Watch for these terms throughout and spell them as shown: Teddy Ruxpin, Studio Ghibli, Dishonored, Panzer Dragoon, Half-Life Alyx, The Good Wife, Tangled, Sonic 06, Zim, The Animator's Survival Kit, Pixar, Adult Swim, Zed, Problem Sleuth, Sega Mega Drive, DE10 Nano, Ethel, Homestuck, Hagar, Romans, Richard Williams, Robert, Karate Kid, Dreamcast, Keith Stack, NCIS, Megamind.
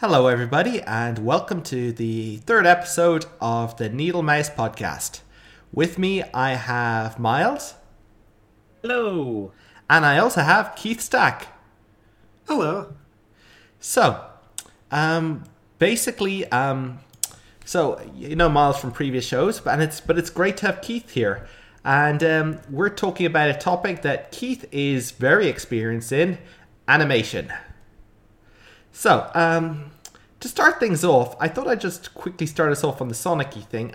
Hello everybody, and welcome to the third episode of the Needle Mouse Podcast. With me I have Miles. Hello. And I also have Keith Stack. Hello. So, so you know Miles from previous shows, but it's great to have Keith here. And we're talking about a topic that Keith is very experienced in, animation. So, to start things off, I thought I'd just quickly start us off on the Sonic-y thing.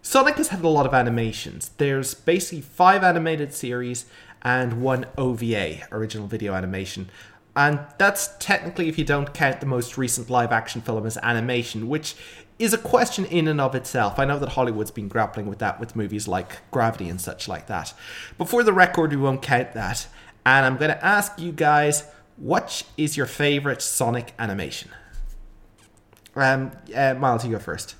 Sonic has had a lot of animations. There's basically 5 animated series and 1 OVA, original video animation. And that's technically, if you don't count the most recent live-action film as animation, which is a question in and of itself. I know that Hollywood's been grappling with that with movies like Gravity and such like that. But for the record, we won't count that. And I'm going to ask you guys, what is your favorite Sonic animation? Miles, you go first.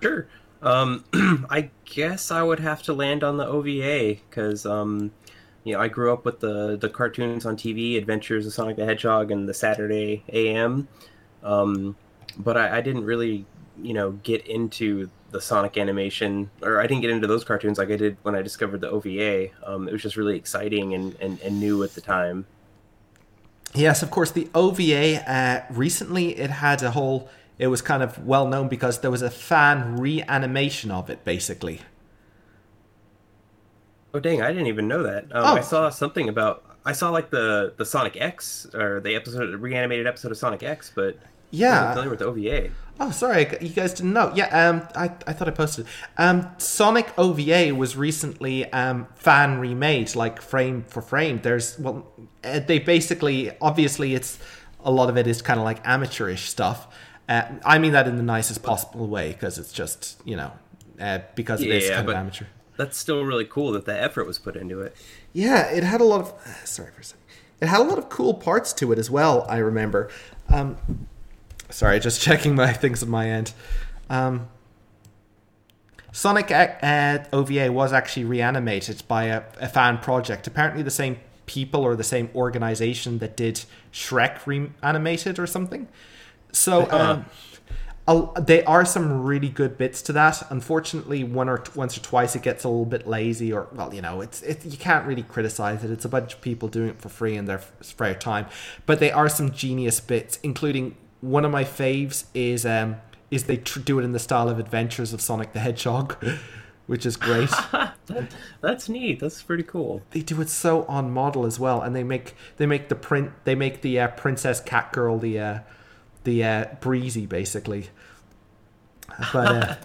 Sure. I guess I would have to land on the OVA because, I grew up with the cartoons on TV, Adventures of Sonic the Hedgehog and the Saturday AM. But I didn't really, get into the Sonic animation, or I didn't get into those cartoons like I did when I discovered the OVA. It was just really exciting and new at the time. Yes, of course, the OVA, recently it was kind of well known because there was a fan reanimation of it, basically. Oh, dang, I didn't even know that. I saw the Sonic X, or the reanimated episode of Sonic X, but yeah. I wasn't familiar with the OVA. Oh, sorry, you guys didn't know. Yeah, I thought I posted it. Sonic OVA was recently fan remade, like frame for frame. They basically, obviously, it's a lot of it is kind of like amateurish stuff. I mean that in the nicest possible way, because it's just, because it is kind of amateur. That's still really cool that the effort was put into it. Yeah, it had a lot of... Sorry for a second. It had a lot of cool parts to it as well, I remember. Sorry, just checking my things on my end. Sonic OVA was actually reanimated by a fan project. Apparently the same people or the same organization that did Shrek reanimated or something. So there are some really good bits to that. Unfortunately, once or twice it gets a little bit lazy, or you can't really criticize it. It's a bunch of people doing it for free in their spare time. But there are some genius bits, including... One of my faves is they do it in the style of Adventures of Sonic the Hedgehog, which is great. That's neat. That's pretty cool. They do it so on model as well, and they make the princess cat girl the Breezy basically. But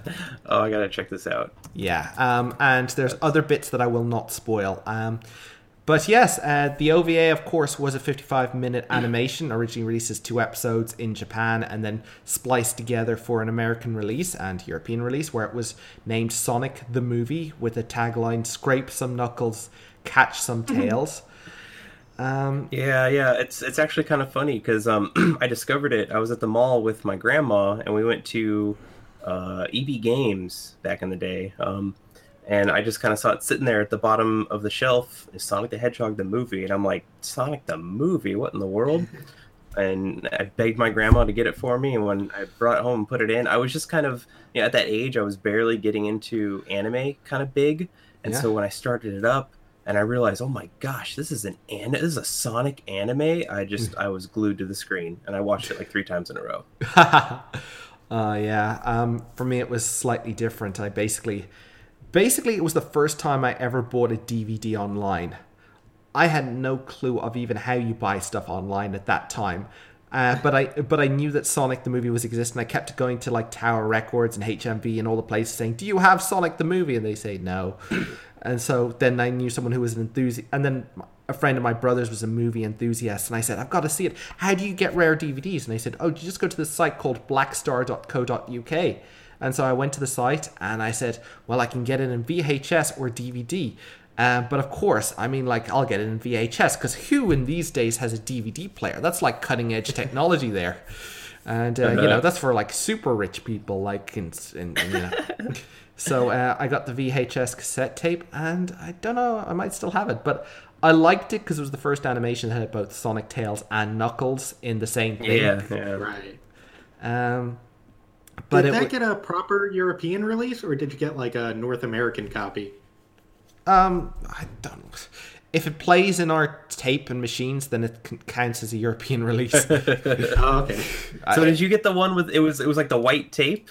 oh, I gotta check this out. Yeah, and there's other bits that I will not spoil. But yes, the OVA, of course, was a 55-minute animation, originally released as 2 episodes in Japan and then spliced together for an American release and European release, where it was named Sonic the Movie, with a tagline, "Scrape some knuckles, catch some tails." It's actually kind of funny because I discovered it. I was at the mall with my grandma, and we went to EB Games back in the day. And I just kind of saw it sitting there at the bottom of the shelf, is Sonic the Hedgehog the Movie. And I'm like, Sonic the Movie? What in the world? And I begged my grandma to get it for me. And when I brought it home and put it in, I was just kind of, at that age, I was barely getting into anime kind of big. And so when I started it up and I realized, oh my gosh, this is a Sonic anime. I was glued to the screen and I watched it like 3 times in a row. For me, it was slightly different. I Basically, it was the first time I ever bought a DVD online. I had no clue of even how you buy stuff online at that time. But I knew that Sonic the Movie was existing. I kept going to like Tower Records and HMV and all the places saying, "Do you have Sonic the Movie?" And they say no. And so then I knew someone who was an enthusiast. And then a friend of my brother's was a movie enthusiast. And I said, "I've got to see it. How do you get rare DVDs?" And they said, "Oh, you just go to this site called blackstar.co.uk. And so I went to the site and I said, "Well, I can get it in VHS or DVD." But of course, I'll get it in VHS, because who in these days has a DVD player? That's like cutting edge technology there. And, that's for like super rich people. So I got the VHS cassette tape, and I don't know, I might still have it. But I liked it because it was the first animation that had both Sonic, Tails, and Knuckles in the same thing. Yeah, right. But did that get a proper European release, or did you get like a North American copy? I don't know. If it plays in our tape and machines, then it counts as a European release. Oh, okay. So did you get the one with it was like the white tape?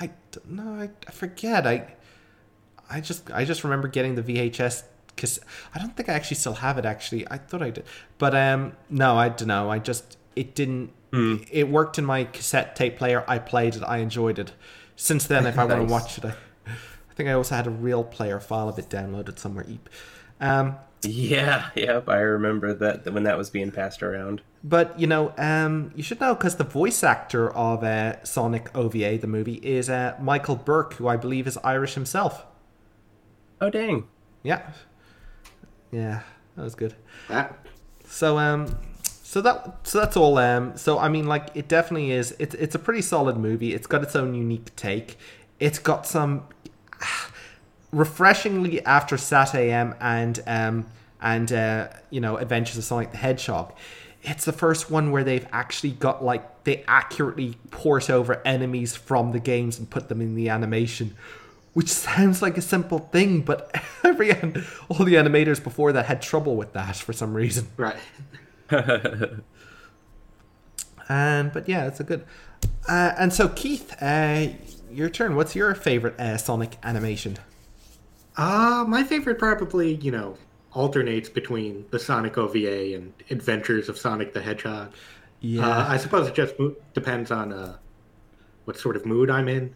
I don't know. I forget. I just remember getting the VHS. Because I don't think I actually still have it. Actually, I thought I did, but no, I don't know. I just it didn't. It worked in my cassette tape player. I played it. I enjoyed it. Since then, if I want to watch it, I think I also had a real player file of it downloaded somewhere. Yeah, I remember that when that was being passed around. But you know, you should know because the voice actor of Sonic OVA, the movie, is Michael Burke, who I believe is Irish himself. Oh dang! Yeah. Yeah, that was good. So that's all. So I mean, like, it definitely is. It's a pretty solid movie. It's got its own unique take. It's got some refreshingly after SatAM and you know, Adventures of Sonic the Hedgehog. It's the first one where they've actually got like they accurately port over enemies from the games and put them in the animation. Which sounds like a simple thing, but all the animators before that had trouble with that for some reason. Right. But yeah, it's a good. And so, Keith, your turn. What's your favorite Sonic animation? My favorite probably, you know, alternates between the Sonic OVA and Adventures of Sonic the Hedgehog. Yeah. I suppose it just depends on what sort of mood I'm in.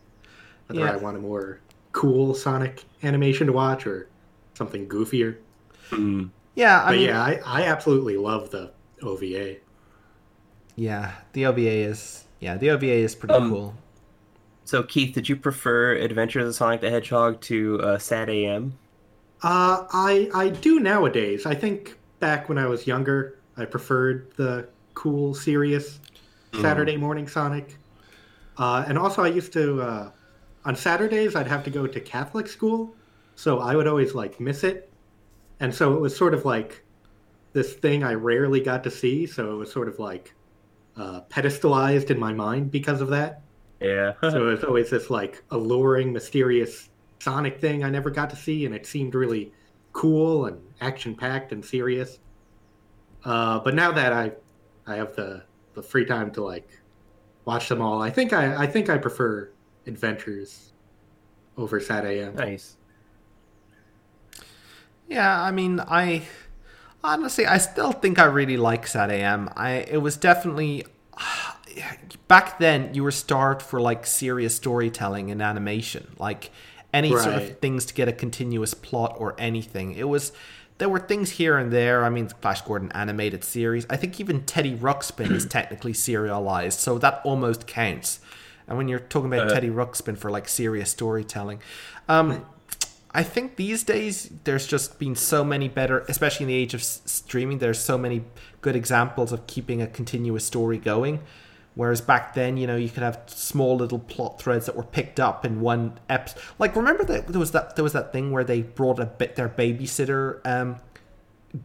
Whether I want a more cool Sonic animation to watch or something goofier. Mm. Yeah, I absolutely love the OVA. Yeah, the OVA is pretty cool. So Keith, did you prefer Adventures of Sonic the Hedgehog to SatAM? I do nowadays. I think back when I was younger, I preferred the cool, serious Saturday morning Sonic. And also I used to on Saturdays, I'd have to go to Catholic school, so I would always, like, miss it. And so it was sort of like this thing I rarely got to see, so it was sort of, like, pedestalized in my mind because of that. Yeah. So it was always this, like, alluring, mysterious Sonic thing I never got to see, and it seemed really cool and action-packed and serious. But now that I have the free time to, like, watch them all, I think I prefer Adventures over SatAM. Nice. Yeah, I mean, I still think I really like SatAM. It was definitely back then you were starved for like serious storytelling and animation, like any sort of things to get a continuous plot or anything. It was there were things here and there. I mean, Flash Gordon animated series. I think even Teddy Ruxpin is technically serialized, so that almost counts. And when you're talking about Teddy Ruxpin for like serious storytelling, I think these days there's just been so many better, especially in the age of streaming, there's so many good examples of keeping a continuous story going. Whereas back then, you know, you could have small little plot threads that were picked up in one episode. Like, remember that there was that thing where they brought their babysitter,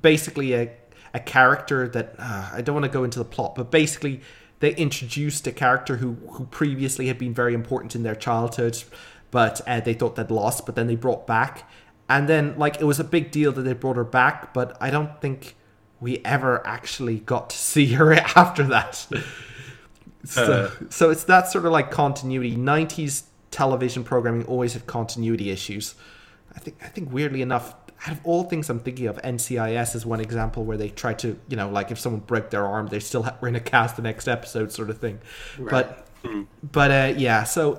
basically a character that I don't want to go into the plot, but basically they introduced a character who previously had been very important in their childhood, but they thought they'd lost, but then they brought back. And then, like, it was a big deal that they brought her back, but I don't think we ever actually got to see her after that. So it's that sort of, like, continuity. 90s television programming always had continuity issues. I think weirdly enough, out of all things I'm thinking of, NCIS is one example where they try to, you know, like if someone broke their arm, they still were in a cast the next episode sort of thing. Right. But yeah, so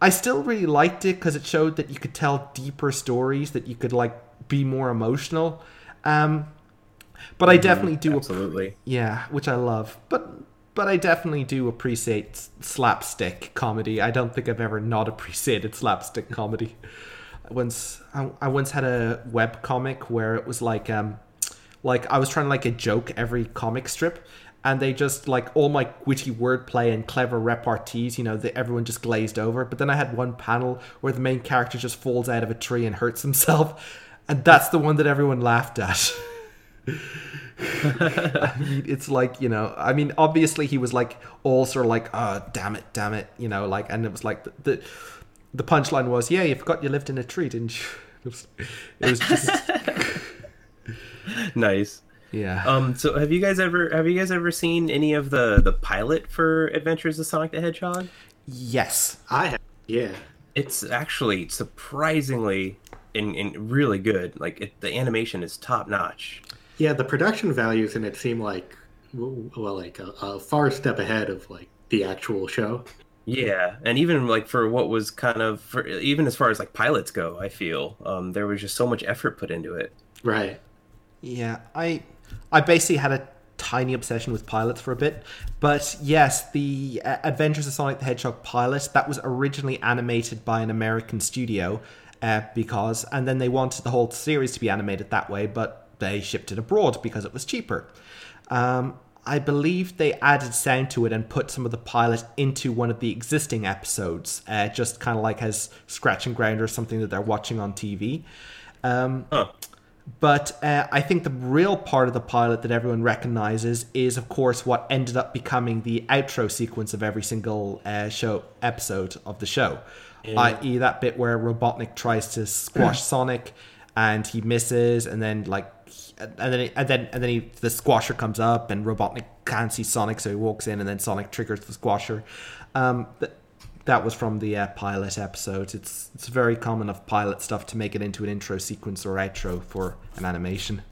I still really liked it because it showed that you could tell deeper stories, that you could like be more emotional. But I definitely do. Absolutely. Which I love. But I definitely do appreciate slapstick comedy. I don't think I've ever not appreciated slapstick comedy. I once had a web comic where it was like I was trying to like a joke every comic strip, and they just like all my witty wordplay and clever repartees, you know, that everyone just glazed over. But then I had one panel where the main character just falls out of a tree and hurts himself, And that's the one that everyone laughed at. I mean, it's like, you know, I mean, obviously he was like all sort of like, oh, damn it, you know, like, and it was like the punchline was, yeah, you forgot you lived in a tree, didn't you? It was just nice. Yeah. So have you guys ever seen any of the pilot for Adventures of Sonic the Hedgehog? Yes, I have. Yeah. It's actually surprisingly and really good. Like the animation is top notch. Yeah, the production values in it seem like, well, like a far step ahead of like the actual show. Yeah, and even like for what was kind of, even as far as like pilots go, I feel there was just so much effort put into it. Right. Yeah, I basically had a tiny obsession with pilots for a bit, but yes, the Adventures of Sonic the Hedgehog pilot, that was originally animated by an American studio, and then they wanted the whole series to be animated that way, but they shipped it abroad because it was cheaper. I believe they added sound to it and put some of the pilot into one of the existing episodes, just kind of like as scratch and ground or something that they're watching on TV. But I think the real part of the pilot that everyone recognizes is, of course, what ended up becoming the outro sequence of every single episode of the show, yeah. I.e. that bit where Robotnik tries to squash Sonic and he misses, and then like, and then the squasher comes up, and Robotnik can't see Sonic, so he walks in, and then Sonic triggers the squasher. That was from the pilot episode. It's very common of pilot stuff to make it into an intro sequence or outro for an animation.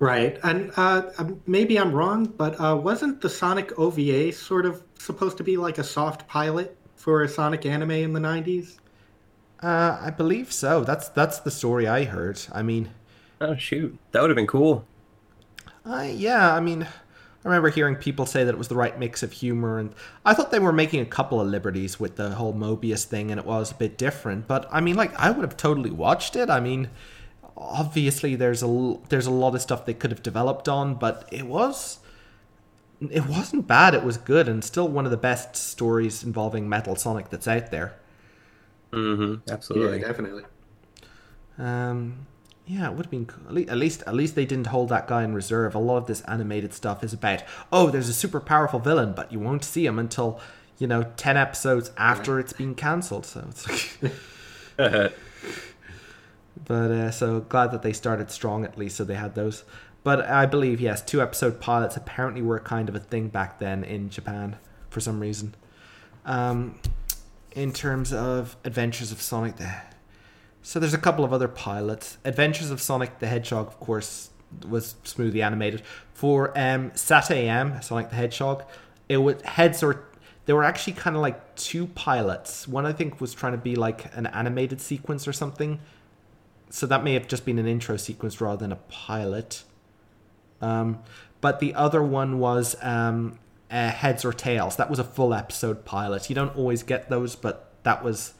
Right, and maybe I'm wrong, but wasn't the Sonic OVA sort of supposed to be like a soft pilot for a Sonic anime in the 90s? I believe so. That's the story I heard. I mean... Oh, shoot. That would have been cool. Yeah, I mean... I remember hearing people say that it was the right mix of humor, and I thought they were making a couple of liberties with the whole Mobius thing, and it was a bit different. But I mean, like, I would have totally watched it. I mean, obviously there's a lot of stuff they could have developed on, but it wasn't bad. It was good, and still one of the best stories involving Metal Sonic that's out there. Mm-hmm. Absolutely, yeah, definitely. Yeah, it would have been cool. At least they didn't hold that guy in reserve. A lot of this animated stuff is about, oh, there's a super powerful villain, but you won't see him until, you know, 10 episodes after it's been cancelled. So it's like... But so glad that they started strong at least, so they had those. But I believe, yes, 2-episode pilots apparently were kind of a thing back then in Japan for some reason. In terms of Adventures of Sonic the Hedgehog. So there's a couple of other pilots. Adventures of Sonic the Hedgehog, of course, was smoothly animated. For SatAM, Sonic the Hedgehog, there were actually kind of like 2 pilots. One, I think, was trying to be like an animated sequence or something. So that may have just been an intro sequence rather than a pilot. But the other one was Heads or Tails. That was a full episode pilot. You don't always get those, but that was...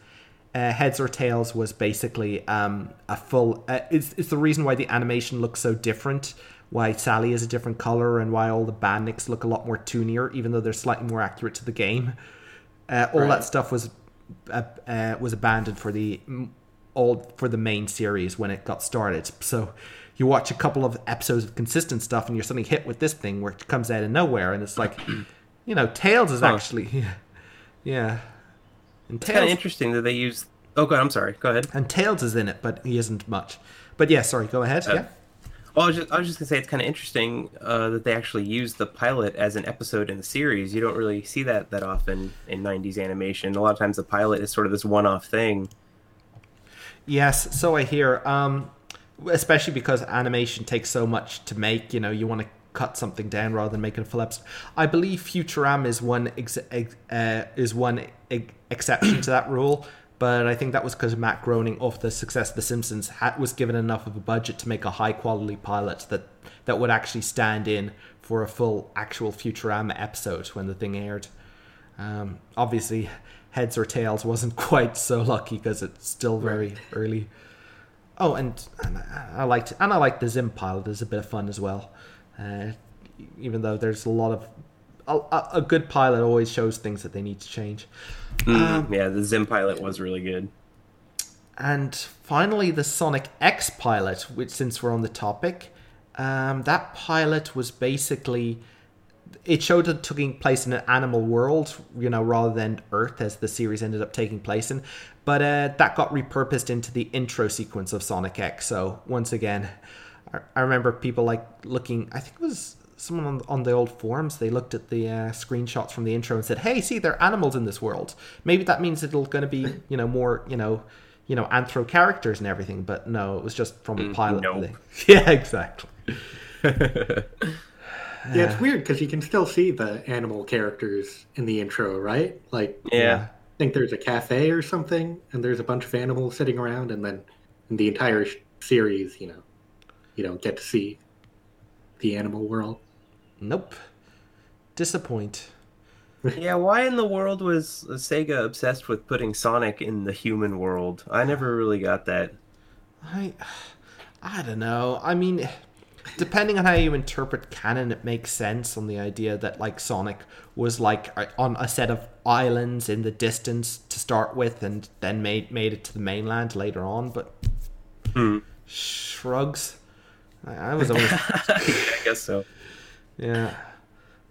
Heads or Tails was basically a full... it's the reason why the animation looks so different, why Sally is a different color, and why all the bandits look a lot more toonier, even though they're slightly more accurate to the game. All that stuff was abandoned for the main series when it got started. So you watch a couple of episodes of consistent stuff, and you're suddenly hit with this thing where it comes out of nowhere, and it's like, you know, Tails is actually... Yeah. It's kind of interesting that they use... Oh, God, I'm sorry. Go ahead. And Tails is in it, but he isn't much. But yeah, sorry, go ahead. Yeah. Well, I was just going to say it's kind of interesting that they actually use the pilot as an episode in the series. You don't really see that often in 90s animation. A lot of times the pilot is sort of this one-off thing. Yes, so I hear. Especially because animation takes so much to make. You know, you want to cut something down rather than making a full episode. I believe Futurama is one exception to that rule, but I think that was because Matt Groening, off the success of The Simpsons, was given enough of a budget to make a high quality pilot that would actually stand in for a full actual Futurama episode when the thing aired. Obviously Heads or Tails wasn't quite so lucky because it's still very early. Oh, and I liked the Zim pilot. It's a bit of fun as well. Even though there's a lot of... A good pilot always shows things that they need to change. Yeah, the Zim pilot was really good. And finally, the Sonic X pilot, which, since we're on the topic, that pilot was basically... It showed it taking place in an animal world, you know, rather than Earth, as the series ended up taking place in. But that got repurposed into the intro sequence of Sonic X. So once again, I remember people like looking, I think it was someone on the old forums, they looked at the screenshots from the intro and said, hey, see, there are animals in this world. Maybe that means it'll going to be, you know, more, you know, anthro characters and everything. But no, it was just from a pilot. Nope. Yeah, exactly. Yeah, it's weird because you can still see the animal characters in the intro, right? Like, yeah, I think there's a cafe or something, and there's a bunch of animals sitting around, and then in the entire series, you know, you don't get to see the animal world. Nope. Disappoint. Yeah, why in the world was Sega obsessed with putting Sonic in the human world? I never really got that. I don't know. I mean... Depending on how you interpret canon, it makes sense on the idea that, like, Sonic was, like, on a set of islands in the distance to start with and then made it to the mainland later on, but... Shrugs. I was always... I guess so. Yeah.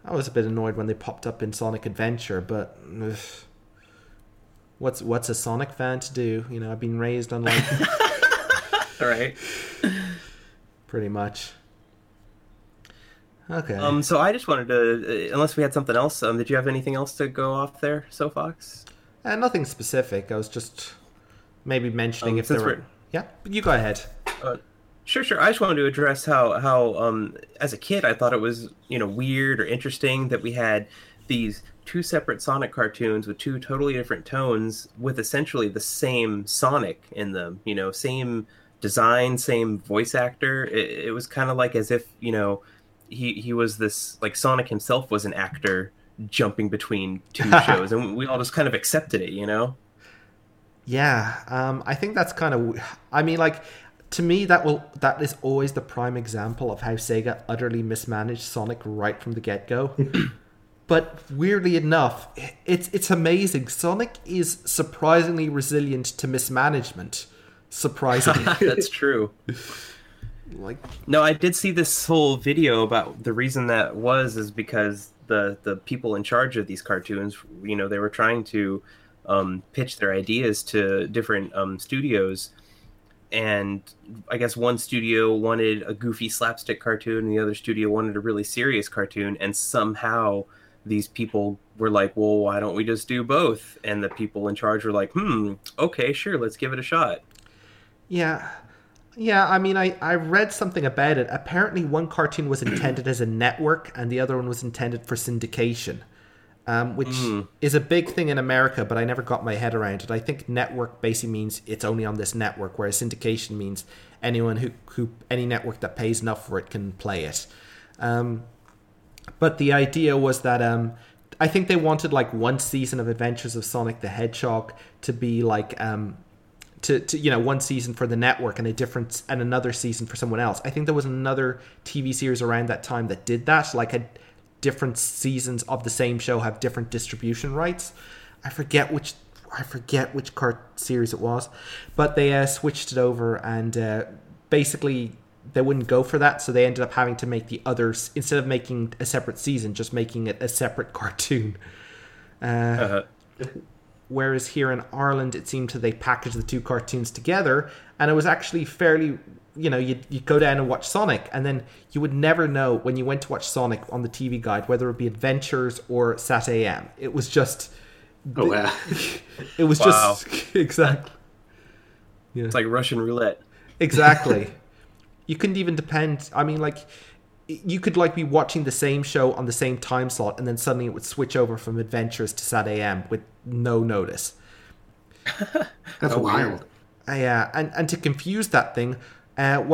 I was a bit annoyed when they popped up in Sonic Adventure, but... What's a Sonic fan to do? You know, I've been raised on, like... All right. Pretty much. Okay. So I just wanted to, unless we had something else, did you have anything else to go off there, SoFox? Nothing specific. I was just maybe mentioning if there were... Yeah, you go ahead. Sure. I just wanted to address how as a kid, I thought it was, you know, weird or interesting that we had these two separate Sonic cartoons with two totally different tones with essentially the same Sonic in them, you know, same design, same voice actor. It was kind of like as if, you know... He was this, like, Sonic himself was an actor jumping between two shows, and we all just kind of accepted it, you know? Yeah, I think that's kind of, I mean, like, to me, that is always the prime example of how Sega utterly mismanaged Sonic right from the get-go. But weirdly enough, it's amazing. Sonic is surprisingly resilient to mismanagement. Surprisingly. That's true. Like, no, I did see this whole video about the reason that is because the people in charge of these cartoons, you know, they were trying to pitch their ideas to different studios, and I guess one studio wanted a goofy slapstick cartoon and the other studio wanted a really serious cartoon, and somehow these people were like, well, why don't we just do both? And the people in charge were like, okay, sure, let's give it a shot. Yeah, I mean, I read something about it. Apparently, one cartoon was intended as a network, and the other one was intended for syndication, which is a big thing in America, but I never got my head around it. I think network basically means it's only on this network, whereas syndication means anyone who any network that pays enough for it can play it. But the idea was that I think they wanted, like, one season of Adventures of Sonic the Hedgehog to be, like... To you know, one season for the network and another season for someone else. I think there was another TV series around that time that did that, like had different seasons of the same show have different distribution rights. I forget which cart series it was, but they switched it over, and basically they wouldn't go for that, so they ended up having to make the others, instead of making a separate season, just making it a separate cartoon. Whereas here in Ireland, it seemed that they packaged the two cartoons together, and it was actually fairly, you know, you'd go down and watch Sonic, and then you would never know when you went to watch Sonic on the TV guide whether it be Adventures or SatAM. It was just... Oh, wow. It was just... Exactly. Yeah. It's like Russian roulette. Exactly. You couldn't even depend... I mean, like... You could, like, be watching the same show on the same time slot, and then suddenly it would switch over from Adventures to SatAM with no notice. That's wild. Yeah, and to confuse that thing, at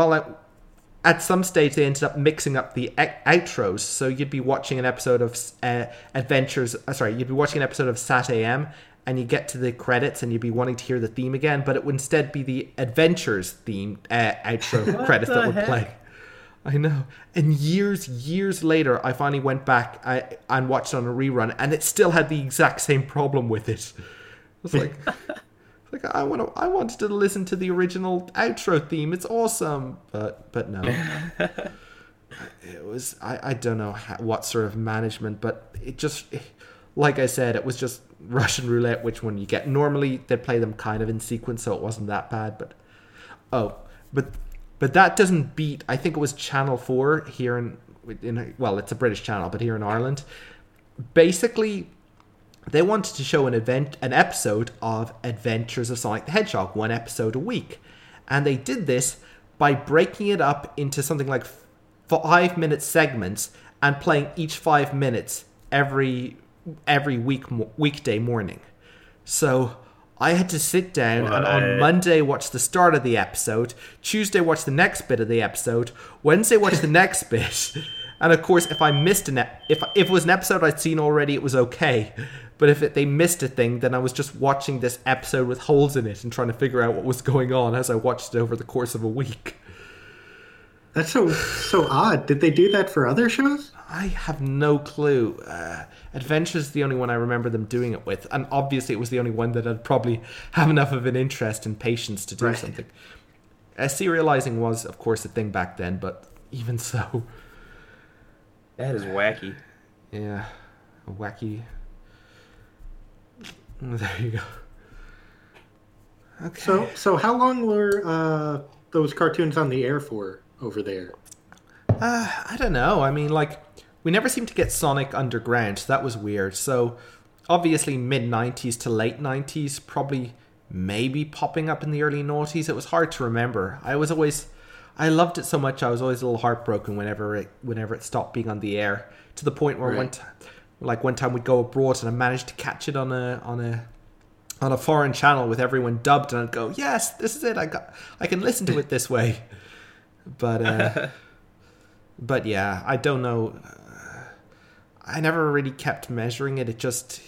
some stage they ended up mixing up the outros, so you'd be watching an episode of you'd be watching an episode of SatAM, and you get to the credits, and you'd be wanting to hear the theme again, but it would instead be the Adventures theme outro credits that would play. I know. And years later, I finally went back and watched it on a rerun, and it still had the exact same problem with it. I was like, Like I wanted to listen to the original outro theme. It's awesome, but no. It was I don't know what sort of management, but it just, like I said, it was just Russian roulette which one you get. Normally they play them kind of in sequence, so it wasn't that bad. But but that doesn't beat, I think it was Channel 4 here in well, it's a British channel, but here in Ireland, basically they wanted to show an episode of Adventures of Sonic the Hedgehog, one episode a week, and they did this by breaking it up into something like 5-minute segments and playing each 5 minutes every weekday morning. So I had to sit down and on Monday watch the start of the episode, Tuesday watch the next bit of the episode, Wednesday watch the next bit, and of course if I missed if it was an episode I'd seen already, it was okay, but if they missed a thing, then I was just watching this episode with holes in it and trying to figure out what was going on as I watched it over the course of a week. That's so odd. Did they do that for other shows? I have no clue. Adventure's the only one I remember them doing it with. And obviously it was the only one that I'd probably have enough of an interest and patience to do something. Serializing was, of course, a thing back then, but even so... That is wacky. Yeah. Wacky. There you go. Okay. So how long were those cartoons on the air for? Over there, I don't know. I mean, like, we never seemed to get Sonic Underground, so that was weird. So obviously mid 90s to late 90s, probably maybe popping up in the early noughties. It was hard to remember. I loved it so much, I was always a little heartbroken whenever it stopped being on the air, to the point where one time we'd go abroad and I managed to catch it on a foreign channel with everyone dubbed, and I'd go, yes, this is it, I can listen to it this way. But yeah, I don't know. I never really kept measuring it. I just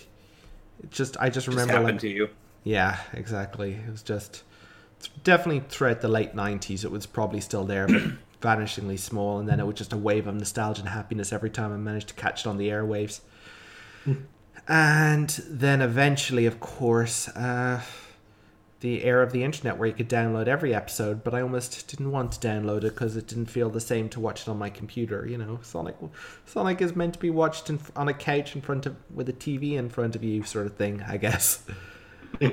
remember happened to you. Yeah, exactly. It was just definitely throughout the late 90s. It was probably still there, but vanishingly small. And then it was just a wave of nostalgia and happiness every time I managed to catch it on the airwaves. And then eventually, of course, the era of the internet where you could download every episode, but I almost didn't want to download it because it didn't feel the same to watch it on my computer. You know, Sonic is meant to be watched on a couch in front of, with a TV in front of you, sort of thing, I guess. Yeah.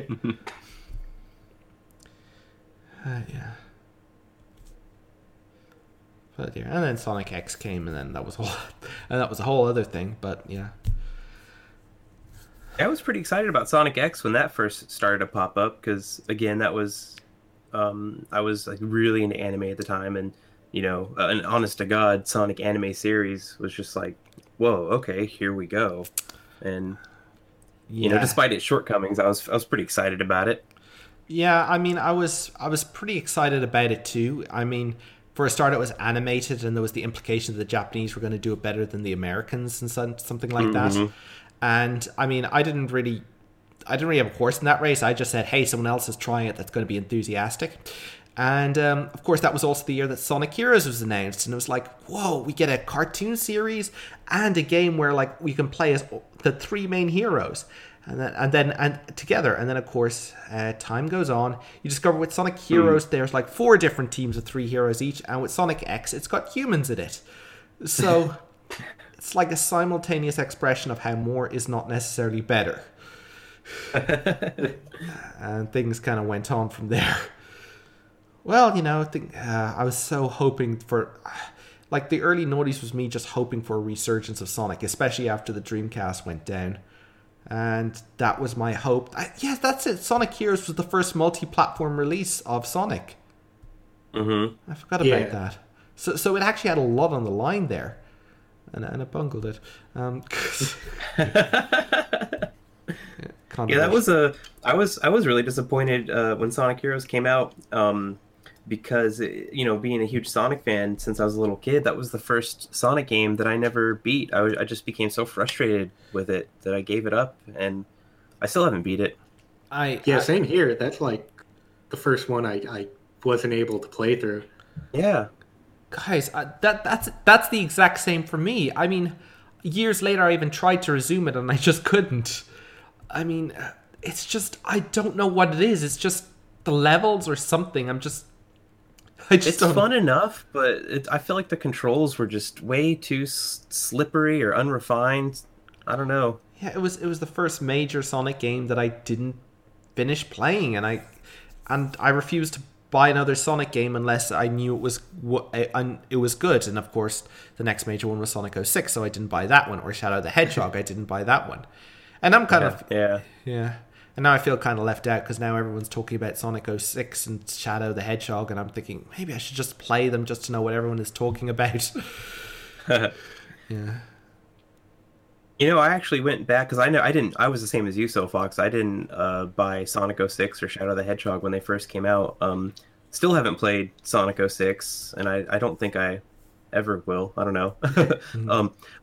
But yeah, and then Sonic X came, and then that was a whole other thing. But yeah. I was pretty excited about Sonic X when that first started to pop up, because again, that was I was like really into anime at the time, and you know, an honest to God Sonic anime series was just like, whoa, okay, here we go. And you know, despite its shortcomings, I was pretty excited about it. Yeah, I mean, I was pretty excited about it too. I mean, for a start, it was animated, and there was the implication that the Japanese were going to do it better than the Americans and something like that. And I mean, I didn't really have a horse in that race. I just said, hey, someone else is trying it that's going to be enthusiastic. And of course, that was also the year that Sonic Heroes was announced. And it was like, whoa, we get a cartoon series and a game where like we can play as the three main heroes and together. And then, of course, time goes on. You discover with Sonic Heroes, there's like 4 different teams of 3 heroes each. And with Sonic X, it's got humans in it. So... It's like a simultaneous expression of how more is not necessarily better. And things kind of went on from there. Well, you know, I was so hoping for... Like, the early noughties was me just hoping for a resurgence of Sonic, especially after the Dreamcast went down. And that was my hope. Yes, that's it. Sonic Heroes was the first multi-platform release of Sonic. Mm-hmm. I forgot about that. So it actually had a lot on the line there. And I bungled it. That was I was really disappointed when Sonic Heroes came out, because, you know, being a huge Sonic fan since I was a little kid, that was the first Sonic game that I never beat. I just became so frustrated with it that I gave it up, and I still haven't beat it. Same here. That's like the first one I wasn't able to play through. Yeah. Guys, that's the exact same for me. I mean, years later, I even tried to resume it, and I just couldn't. I mean, it's just, I don't know what it is. It's just the levels or something. It's don't... fun enough, but I feel like the controls were just way too slippery or unrefined. I don't know. Yeah, it was the first major Sonic game that I didn't finish playing, and I refused to buy another Sonic game unless I knew it was good. And of course, the next major one was Sonic 06, so I didn't buy that one, or Shadow the Hedgehog. I didn't buy that one, and I'm kind of yeah. And now I feel kind of left out because now everyone's talking about Sonic 06 and Shadow the Hedgehog, and I'm thinking maybe I should just play them just to know what everyone is talking about. Yeah. You know, I actually went back because I was the same as you, Soulfox. I didn't buy Sonic 06 or Shadow the Hedgehog when they first came out. Still haven't played Sonic 06, and I don't think I ever will. I don't know.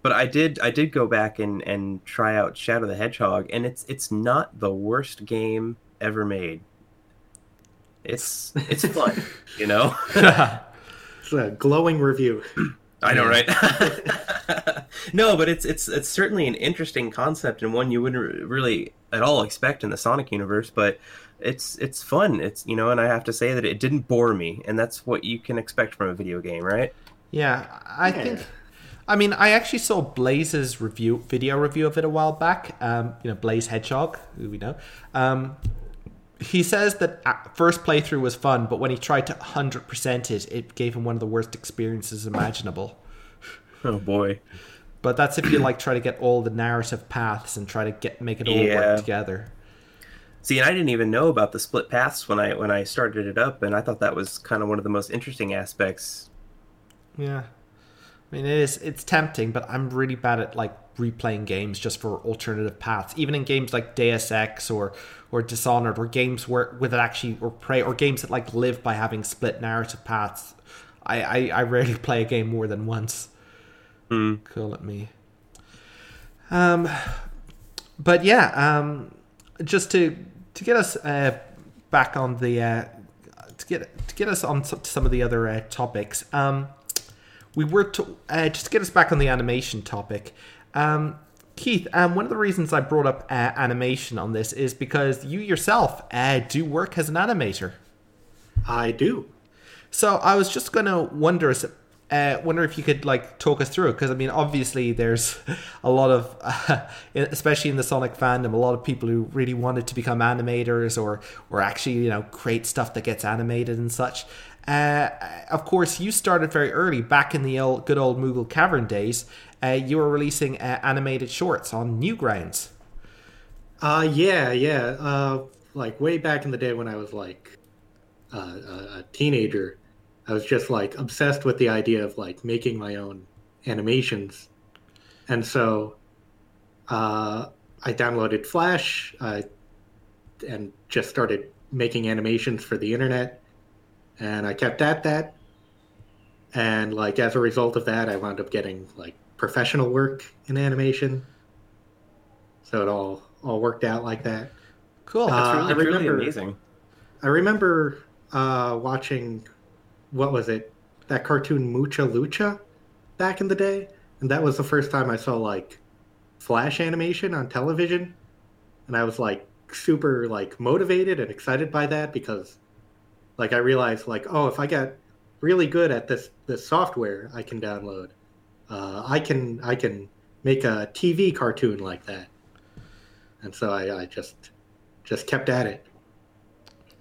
But I did go back and try out Shadow the Hedgehog, and it's not the worst game ever made. It's fun, you know? It's a glowing review. I know, right? No, but it's certainly an interesting concept and one you wouldn't really at all expect in the Sonic universe. But it's fun. It's, you know, and I have to say that it didn't bore me, and that's what you can expect from a video game, right? Yeah, I think. I mean, I actually saw Blaze's video review of it a while back. Blaze Hedgehog, who we know. He says that first playthrough was fun, but when he tried to 100% it gave him one of the worst experiences imaginable. Oh boy! But that's if you try to get all the narrative paths and try to make it all work together. See, and I didn't even know about the split paths when I started it up, and I thought that was kind of one of the most interesting aspects. Yeah, I mean it's tempting, but I'm really bad at replaying games just for alternative paths, even in games like Deus Ex or Dishonored, or games games that live by having split narrative paths. I rarely play a game more than once. Cool at me. But yeah, just to get us back on the to get us on to some of the other topics. We were just to get us back on the animation topic. Keith, one of the reasons I brought up animation on this is because you yourself do work as an animator. I do. So I was just going to wonder if you could talk us through it, because I mean obviously there's a lot of, especially in the Sonic fandom, a lot of people who really wanted to become animators or actually create stuff that gets animated and such. Of course, you started very early, back in the good old Moogle Cavern days. You were releasing animated shorts on Newgrounds. Way back in the day when I was a teenager, I was just obsessed with the idea of making my own animations, and so I downloaded Flash and just started making animations for the internet. And I kept at that, and as a result of that, I wound up getting professional work in animation. So it all worked out like that. Cool, that's really amazing. I remember watching, what was it, that cartoon Mucha Lucha back in the day, and that was the first time I saw Flash animation on television, and I was super motivated and excited by that because. I realized, if I get really good at this software I can download, I can make a TV cartoon like that. And so I just kept at it.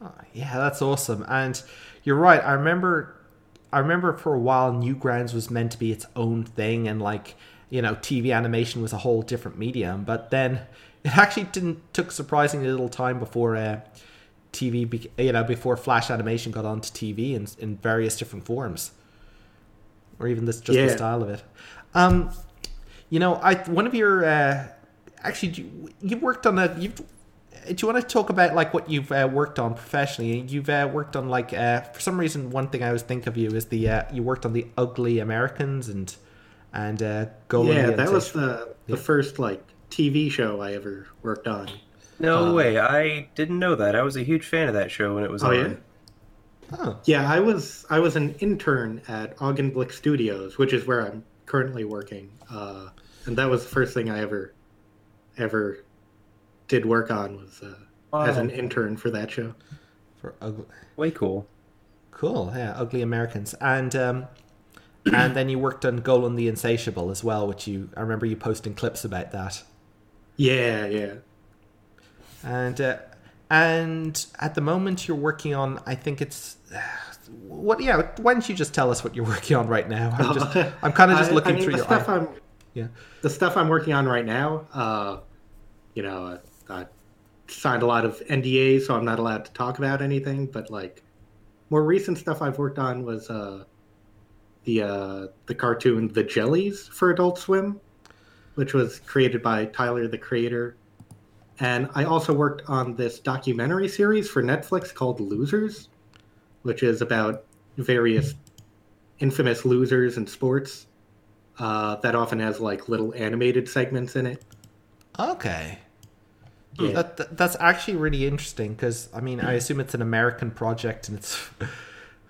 Oh, yeah, that's awesome. And you're right. I remember for a while Newgrounds was meant to be its own thing, and TV animation was a whole different medium. But then it actually took surprisingly little time before. TV, before Flash animation got onto TV in various different forms, or even the style of it. One of your you worked on a. Do you want to talk about what you've worked on professionally? You've worked on for some reason one thing I always think of you is the you worked on the Ugly Americans and Golem. Yeah, that was the first TV show I ever worked on. No way! I didn't know that. I was a huge fan of that show when it was on. Yeah? Oh. Yeah, I was an intern at Augenblick Studios, which is where I'm currently working, and that was the first thing I ever did work on was as an intern for that show. For Ugly. Way cool. Cool, yeah, Ugly Americans. And and then you worked on Golan the Insatiable as well, which I remember you posting clips about that. Yeah, yeah. And at the moment you're working on, I think it's... What? Yeah, why don't you just tell us what you're working on right now? I'm kind of just looking through your stuff. The stuff I'm working on right now, I signed a lot of NDAs, so I'm not allowed to talk about anything. But like, more recent stuff I've worked on was the cartoon The Jellies for Adult Swim, which was created by Tyler the Creator. And I also worked on this documentary series for Netflix called Losers, which is about various infamous losers in sports. That often has like little animated segments in it. Okay. Yeah. That's actually really interesting because I mean I assume it's an American project and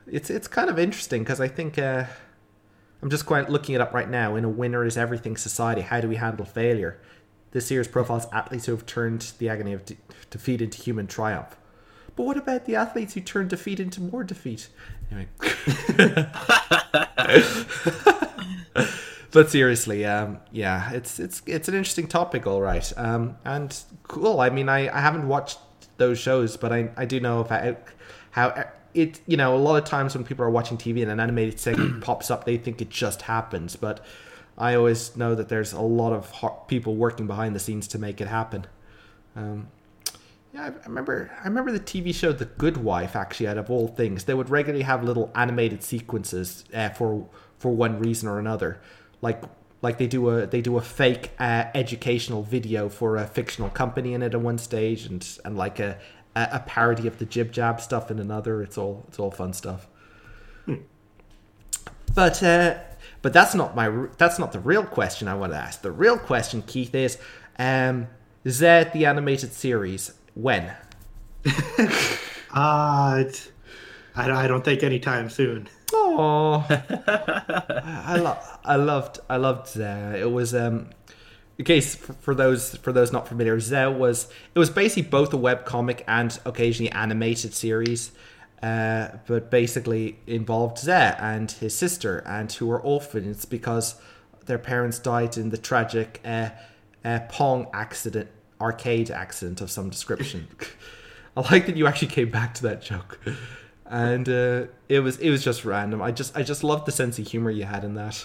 it's kind of interesting because I think I'm just quite looking it up right now. In A Winner Is Everything Society, How Do We Handle Failure? This year's profiles athletes who have turned the agony of defeat into human triumph. But what about the athletes who turn defeat into more defeat? Anyway. But seriously, yeah, it's an interesting topic, all right, and cool. I mean, I haven't watched those shows, but I do know about how it. You know, a lot of times when people are watching TV and an animated segment pops up, they think it just happens. But I always know that there's a lot of people working behind the scenes to make it happen. Yeah, I remember the TV show The Good Wife. Actually, out of all things, they would regularly have little animated sequences for one reason or another. Like they do a fake educational video for a fictional company in it at one stage, and like a parody of the Jib Jab stuff in another. It's all fun stuff. But that's not the real question I want to ask. The real question, Keith, is Zed the animated series when? I don't think anytime soon. Oh, I loved Zed. It was in case for those not familiar, Zed was basically both a webcomic and occasionally animated series, but basically involved Zed and his sister, and who were orphans because their parents died in the tragic Pong arcade accident of some description. I like that you actually came back to that joke. And it was just random. I just loved the sense of humor you had in that.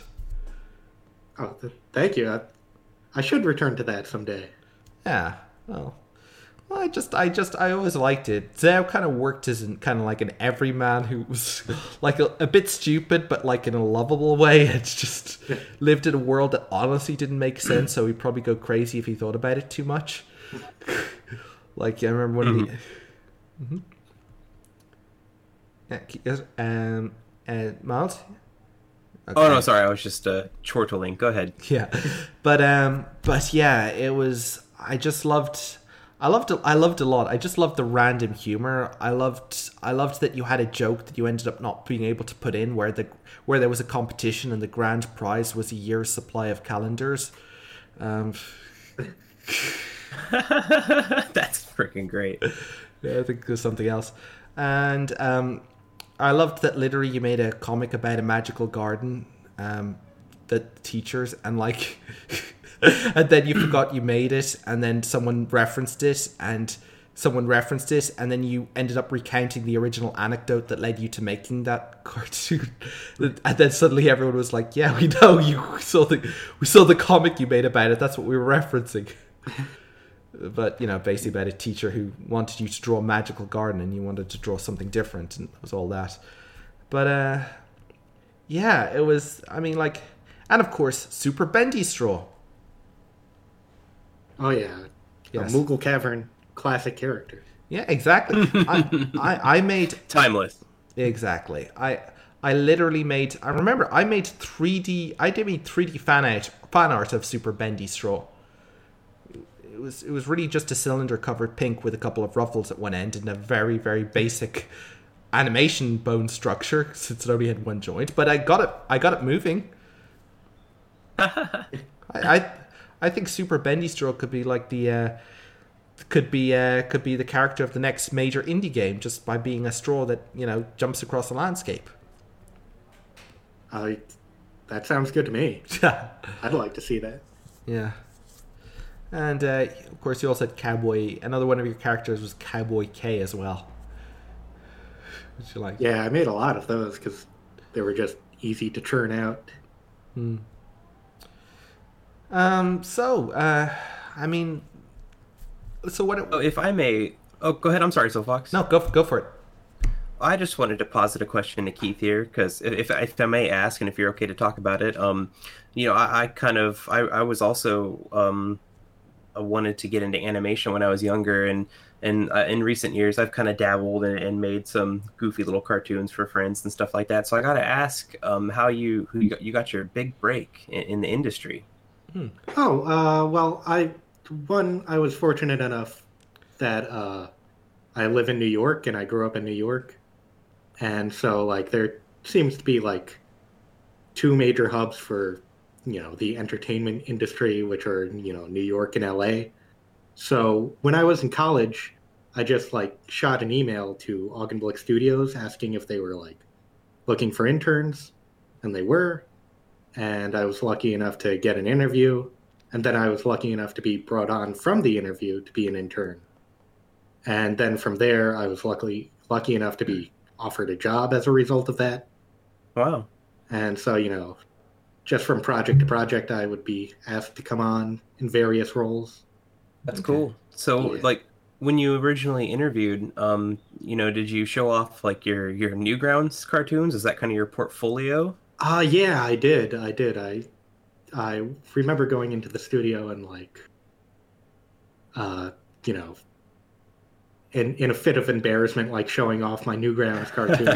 Oh, thank you. I should return to that someday. Yeah. Well, I always liked it. Zed kind of worked as kind of like an everyman who was like a bit stupid, but like in a lovable way. It just lived in a world that honestly didn't make sense. So he'd probably go crazy if he thought about it too much. Like I remember one of the. Mm-hmm. Miles? Okay. Oh no, sorry, I was just chortling. Go ahead. Yeah, but yeah, it was. I loved a lot. I just loved the random humor. I loved that you had a joke that you ended up not being able to put in, where there was a competition and the grand prize was a year's supply of calendars. That's freaking great. Yeah, I think there's something else. And I loved that literally you made a comic about a magical garden that teachers and like and then you forgot you made it, and then someone referenced it, and then you ended up recounting the original anecdote that led you to making that cartoon. And then suddenly everyone was like, yeah, we know we saw the comic you made about it, that's what we were referencing. But, you know, basically about a teacher who wanted you to draw a magical garden and you wanted to draw something different, and that was all that. But, yeah, it was, I mean, like, and of course, Super Bendy Straw. Oh, yeah. Yes. A Moogle Cavern classic character. Yeah, exactly. I made... Timeless. Exactly. I literally made, I remember, I made 3D, I did make 3D fan art of Super Bendy Straw. It was really just a cylinder covered pink with a couple of ruffles at one end and a very, very basic animation bone structure since it only had one joint. But I got it moving. I think Super Bendy Straw could be like the could be the character of the next major indie game just by being a straw that, you know, jumps across the landscape. That sounds good to me. I'd like to see that. Yeah. And, of course, you also had Cowboy. Another one of your characters was Cowboy K as well. Which you like. Yeah, I made a lot of those because they were just easy to churn out. Hmm. I mean... So what... if I may... Oh, go ahead. I'm sorry, SoFox. No, go for it. I just wanted to posit a question to Keith here, because if I may ask, and if you're okay to talk about it, you know, I wanted to get into animation when I was younger, and in recent years I've kind of dabbled and made some goofy little cartoons for friends and stuff like that. So I got to ask, how you got your big break in the industry? I was fortunate enough that I live in New York, and I grew up in New York. And so, like, there seems to be, like, two major hubs for, you know, the entertainment industry, which are, you know, New York and LA. So when I was in college, I just, like, shot an email to Augenblick Studios asking if they were, like, looking for interns, and they were. And I was lucky enough to get an interview, and then I was lucky enough to be brought on from the interview to be an intern. And then from there, I was lucky enough to be offered a job as a result of that. Wow. And so, you know, just from project to project, I would be asked to come on in various roles. That's cool. So, yeah. Like, when you originally interviewed, you know, did you show off, like, your Newgrounds cartoons? Is that kind of your portfolio? Yeah, I did. I remember going into the studio and, like, you know... In a fit of embarrassment, like showing off my Newgrounds cartoon.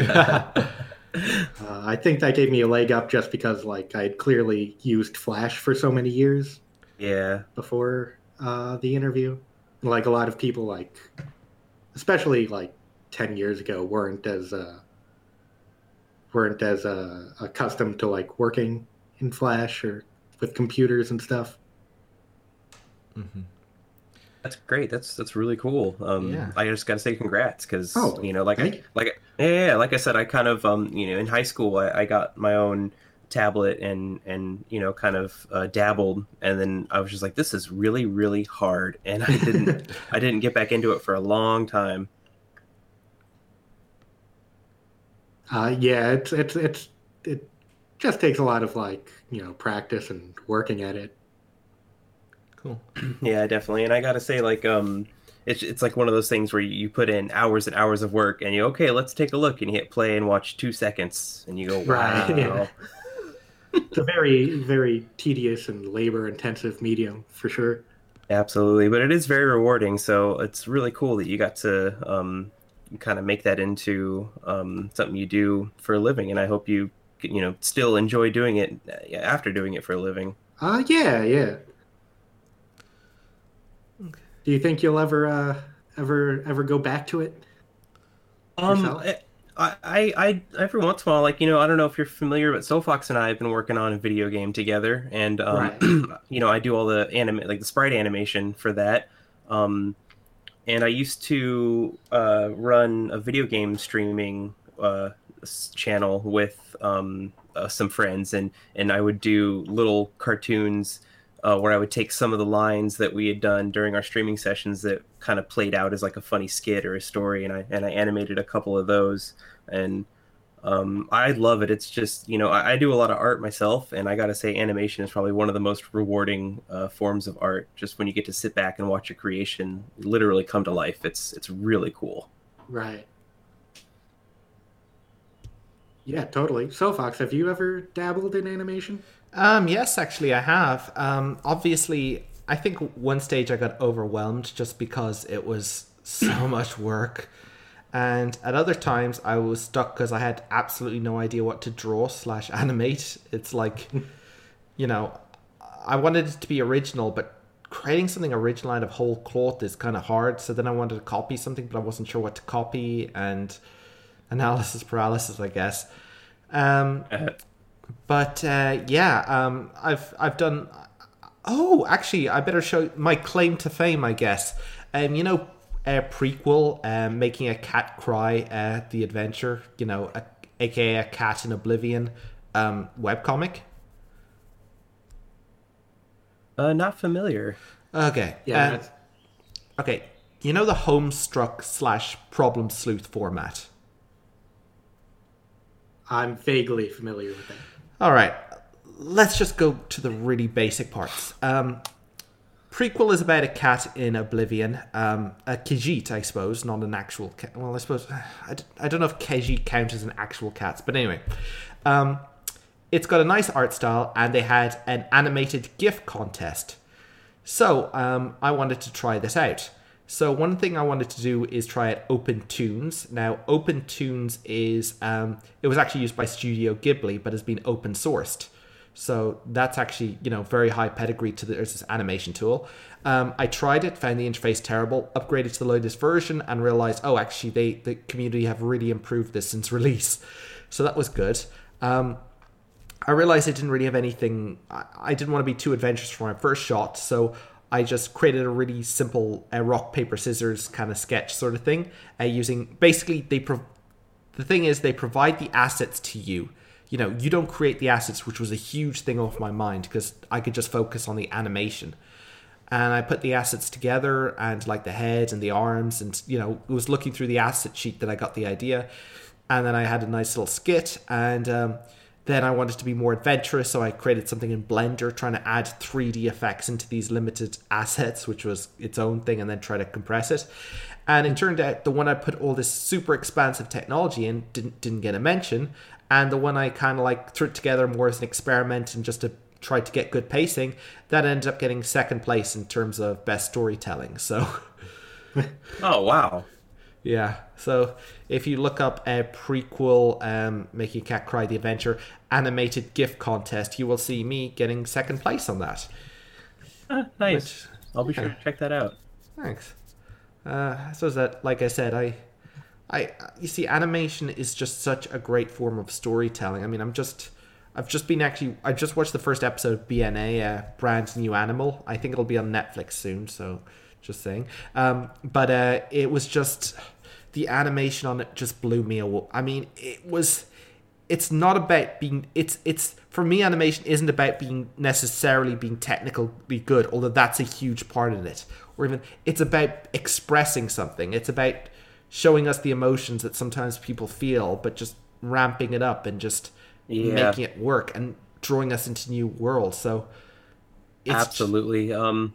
I think that gave me a leg up just because, like, I had clearly used Flash for so many years. Yeah. Before the interview, and, like, a lot of people, like, especially like 10 years ago, weren't as accustomed to, like, working in Flash or with computers and stuff. Mm-hmm. That's great. That's really cool. Yeah. I just got to say congrats because, you know, like I said, I kind of, you know, in high school, I got my own tablet and you know, kind of dabbled. And then I was just like, this is really, really hard. And I didn't get back into it for a long time. Yeah, it just takes a lot of, like, you know, practice and working at it. Cool. Yeah, definitely. And I gotta say, like, it's like one of those things where you put in hours and hours of work, and you okay, let's take a look, and you hit play and watch 2 seconds, and you go, wow. Right, yeah. It's a very, very tedious and labor-intensive medium for sure. Absolutely, but it is very rewarding. So it's really cool that you got to kind of make that into something you do for a living, and I hope you know still enjoy doing it after doing it for a living. Yeah. Do you think you'll ever go back to it? I every once in a while, like, you know, I don't know if you're familiar, but SoFox and I have been working on a video game together, and right. You know, I do all the the sprite animation for that. And I used to run a video game streaming channel with some friends, and I would do little cartoons. Where I would take some of the lines that we had done during our streaming sessions that kind of played out as like a funny skit or a story, and I animated a couple of those, and I love it. It's just, you know, I do a lot of art myself, and I gotta say animation is probably one of the most rewarding forms of art, just when you get to sit back and watch your creation literally come to life. It's really cool. Right. Yeah, totally. So, Fox, have you ever dabbled in animation? Yes, actually, I have. Obviously, I think one stage I got overwhelmed just because it was so much work. And at other times, I was stuck because I had absolutely no idea what to draw/animate. It's like, you know, I wanted it to be original, but creating something original out of whole cloth is kind of hard. So then I wanted to copy something, but I wasn't sure what to copy, and analysis paralysis, I guess. But I've done Oh, actually, I better show my claim to fame, I guess. You know, Prequel, Making a Cat Cry, The Adventure, you know, aka A Cat in Oblivion, webcomic. Not familiar. Okay. Yeah. Okay. You know the Homestuck / Problem Sleuth format? I'm vaguely familiar with it. All right. Let's just go to the really basic parts. Prequel is about a cat in Oblivion. A Khajiit, I suppose, not an actual cat. Well, I suppose... I don't know if Khajiit count as an actual cat, but anyway. It's got a nice art style, and they had an animated GIF contest. So, I wanted to try this out. So, one thing I wanted to do is try it OpenToonz. Now, OpenToonz is... it was actually used by Studio Ghibli, but has been open sourced. So that's actually, you know, very high pedigree to there's this animation tool. I tried it, found the interface terrible, upgraded to the latest version and realized, oh, actually, the community have really improved this since release. So that was good. I realized I didn't really have anything. I didn't want to be too adventurous for my first shot. So I just created a really simple rock, paper, scissors kind of sketch sort of thing. Using basically, the thing is they provide the assets to you. You know, you don't create the assets, which was a huge thing off my mind because I could just focus on the animation. And I put the assets together and like the head and the arms and, you know, it was looking through the asset sheet that I got the idea. And then I had a nice little skit and then I wanted to be more adventurous. So I created something in Blender trying to add 3D effects into these limited assets, which was its own thing, and then try to compress it. And it turned out the one I put all this super expansive technology in didn't get a mention. And the one I kind of like threw it together more as an experiment and just to try to get good pacing, that ended up getting second place in terms of best storytelling. So, oh wow, yeah. So if you look up a Prequel, Making a Cat Cry: The Adventure animated GIF contest, you will see me getting second place on that. Nice. I'll be sure to check that out. Thanks. So is that, like I said, you see, animation is just such a great form of storytelling. I mean, I just watched the first episode of BNA, Brand New Animal. I think it'll be on Netflix soon, so just saying. But it was just, the animation on it just blew me away. I mean, it's not about being, it's for me, animation isn't about being technically good, although that's a huge part of it. Or even, it's about expressing something. It's about showing us the emotions that sometimes people feel, but just ramping it up and just making it work and drawing us into new worlds. So it's absolutely. In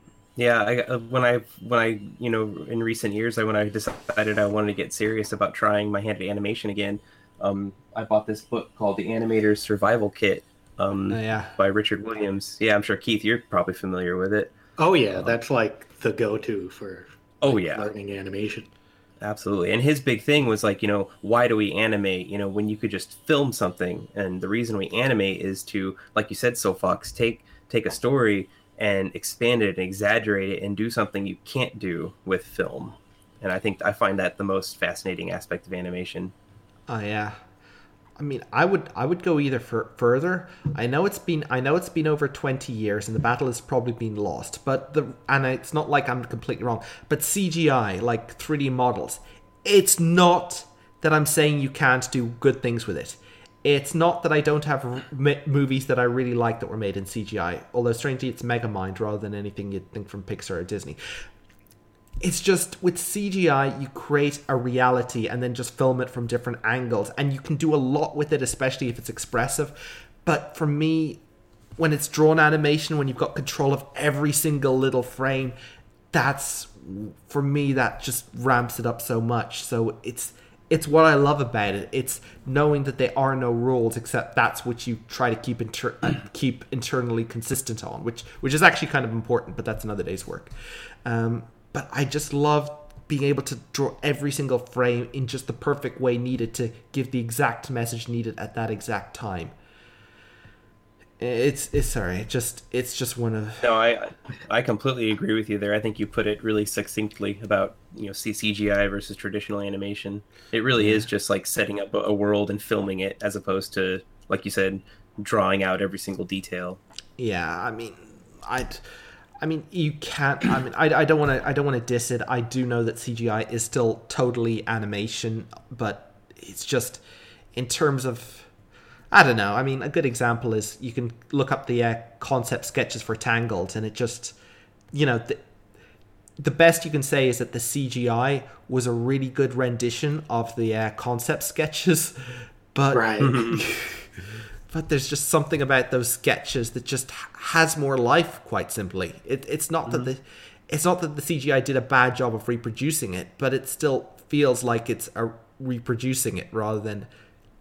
recent years, when I decided I wanted to get serious about trying my hand at animation again, I bought this book called The Animator's Survival Kit by Richard Williams. Yeah, I'm sure, Keith, you're probably familiar with it. Oh, yeah. That's like the go-to for learning animation. Absolutely. And his big thing was like, you know, why do we animate? You know, when you could just film something. And the reason we animate is to, like you said, SoFox, take a story and expand it and exaggerate it and do something you can't do with film. And I find that the most fascinating aspect of animation. Oh, yeah. I mean, I would go either further. I know it's been over 20 years, and the battle has probably been lost. But it's not like I'm completely wrong. But CGI, like 3D models, it's not that I'm saying you can't do good things with it. It's not that I don't have movies that I really like that were made in CGI. Although strangely, it's Megamind rather than anything you'd think from Pixar or Disney. It's just with CGI, you create a reality and then just film it from different angles. And you can do a lot with it, especially if it's expressive. But for me, when it's drawn animation, when you've got control of every single little frame, that just ramps it up so much. So it's what I love about it. It's knowing that there are no rules, except that's what you try to keep keep internally consistent on, which is actually kind of important, but that's another day's work. But I just love being able to draw every single frame in just the perfect way needed to give the exact message needed at that exact time. It's just one of... No, I completely agree with you there. I think you put it really succinctly about, you know, CGI versus traditional animation. It really is just like setting up a world and filming it, as opposed to, like you said, drawing out every single detail. Yeah, I mean, I mean, you can't. I mean, I don't want to diss it. I do know that CGI is still totally animation, but it's just in terms of, I don't know. I mean, a good example is you can look up the concept sketches for Tangled, and it just, you know, the best you can say is that the CGI was a really good rendition of the concept sketches, but. Right. But there's just something about those sketches that just has more life, quite simply. It's not that the CGI did a bad job of reproducing it, but it still feels like it's reproducing it rather than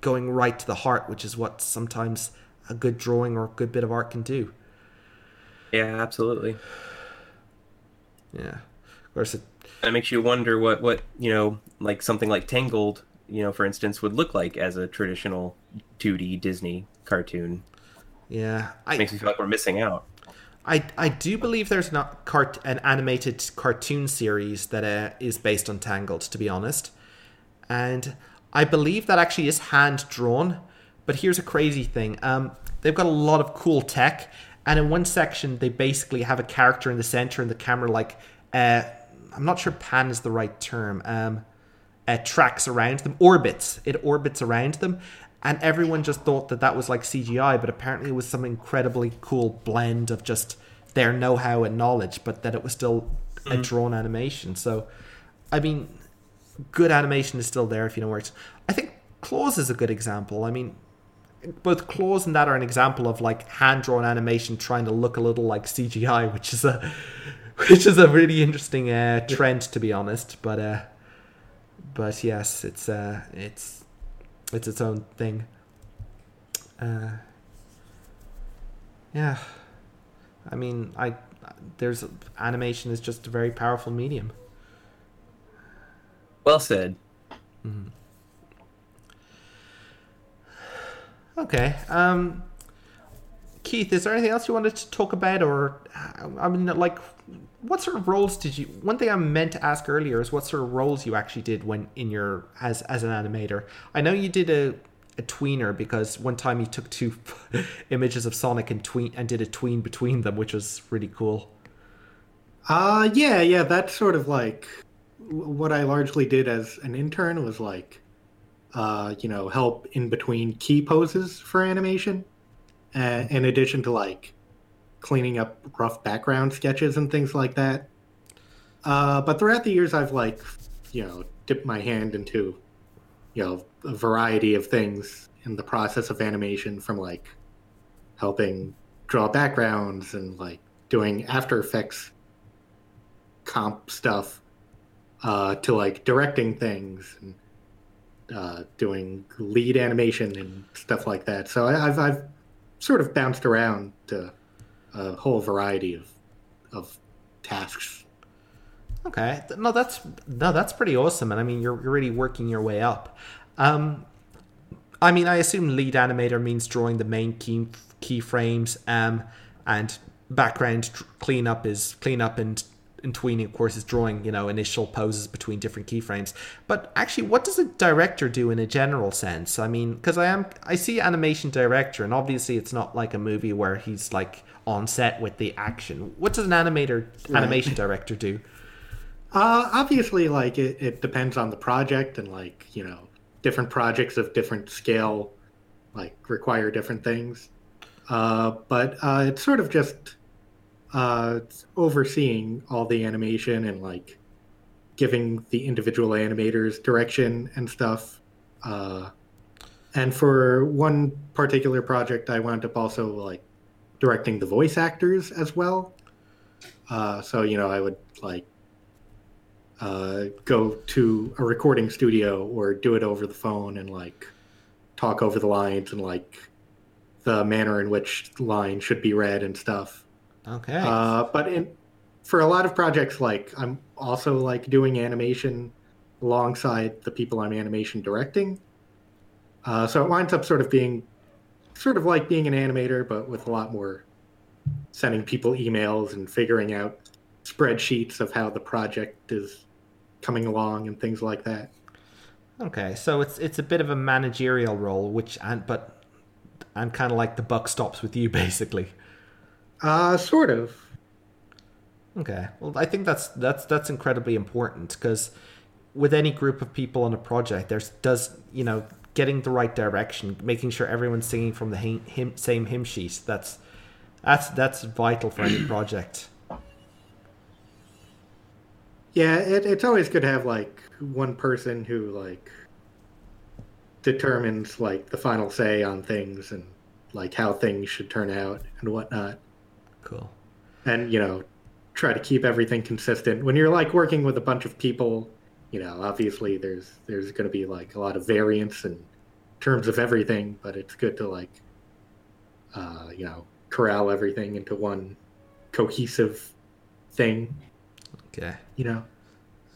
going right to the heart, which is what sometimes a good drawing or a good bit of art can do. Yeah, absolutely. Yeah. Of course, it makes you wonder what you know, like something like Tangled, you know, for instance, would look like as a traditional 2D Disney cartoon. Yeah, makes me feel like we're missing out. I do believe there's not an animated cartoon series that is based on Tangled, to be honest, and I believe that actually is hand drawn. But here's a crazy thing: they've got a lot of cool tech, and in one section they basically have a character in the center and the camera, like I'm not sure pan is the right term. Tracks around them, orbits. It orbits around them, and everyone just thought that was like CGI, but apparently it was some incredibly cool blend of just their know-how and knowledge, but that it was still a drawn animation. So, I mean, good animation is still there if you know where it's... I think Claws is a good example. I mean, both Claws and that are an example of like hand-drawn animation trying to look a little like CGI, which is a really interesting trend, to be honest, But yes, it's its own thing. Yeah, I mean, there's animation is just a very powerful medium. Well said. Mm-hmm. Okay, Keith, is there anything else you wanted to talk about, or I mean, like? What sort of roles did you... One thing I meant to ask earlier is what sort of roles you actually did when in your... as an animator. I know you did a tweener because one time you took two images of Sonic and did a tween between them, which was really cool. Yeah. That's sort of like what I largely did as an intern was like, you know, help in between key poses for animation. In addition to like cleaning up rough background sketches and things like that. But throughout the years, I've like, you know, dipped my hand into, you know, a variety of things in the process of animation, from like helping draw backgrounds and like doing After Effects comp stuff to like directing things and doing lead animation and stuff like that. So I've sort of bounced around to a whole variety of tasks. Okay, that's pretty awesome, and I mean you're really working your way up. I mean, I assume lead animator means drawing the main keyframes, and background cleanup is cleanup, and tweening, of course, is drawing, you know, initial poses between different keyframes. But actually, what does a director do in a general sense? I mean, because I see animation director, and obviously it's not like a movie where he's like on set with the action. What does an animation director do? Obviously, like it depends on the project, and like, you know, different projects of different scale like require different things. But it's sort of just overseeing all the animation and like giving the individual animators direction and stuff. And for one particular project, I wound up also like directing the voice actors as well. So, you know, I would like go to a recording studio or do it over the phone and like talk over the lines and like the manner in which line should be read and stuff. Okay. But for a lot of projects, like I'm also like doing animation alongside the people I'm animation directing. So it winds up sort of like being an animator, but with a lot more sending people emails and figuring out spreadsheets of how the project is coming along and things like that. Okay, so it's a bit of a managerial role, which and kind of like the buck stops with you, basically. Sort of. Okay. Well, I think that's incredibly important, because with any group of people on a project, getting the right direction, making sure everyone's singing from the same hymn sheet. That's vital for any project. Yeah, it's always good to have one person who determines the final say on things and how things should turn out and whatnot. Cool. And try to keep everything consistent. When you're working with a bunch of people, obviously there's going to be a lot of variance in terms of everything, but it's good to corral everything into one cohesive thing. Okay.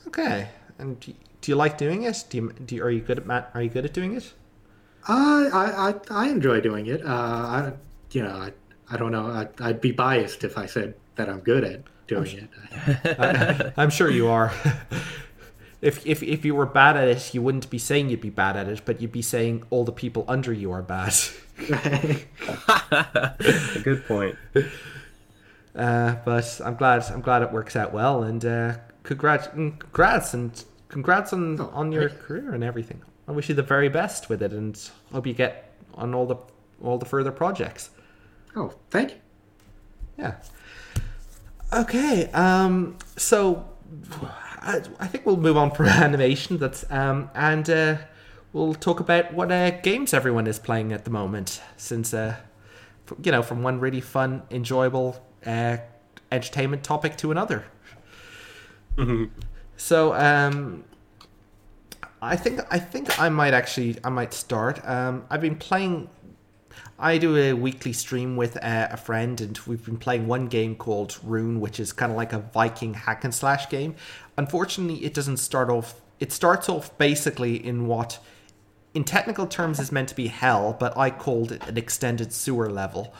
Okay. And do you like doing it? Are you good at doing it? I enjoy doing it. I don't know. I'd be biased if I said that I'm good at doing it. I'm sure you are. If you were bad at it, you wouldn't be saying you'd be bad at it, but you'd be saying all the people under you are bad. A good point. But I'm glad it works out well, and congrats on your career and everything. I wish you the very best with it, and hope you get on all the further projects. Oh, thank you. Yeah. Okay. So I think we'll move on from animation. That's we'll talk about what games everyone is playing at the moment, since from one really fun, enjoyable entertainment topic to another. Mm-hmm. So I think I might start. I've been playing. I do a weekly stream with a friend, and we've been playing one game called Rune, which is kind of like a Viking hack and slash game. Unfortunately, it doesn't start off. It starts off basically in what, in technical terms, is meant to be hell, but I called it an extended sewer level.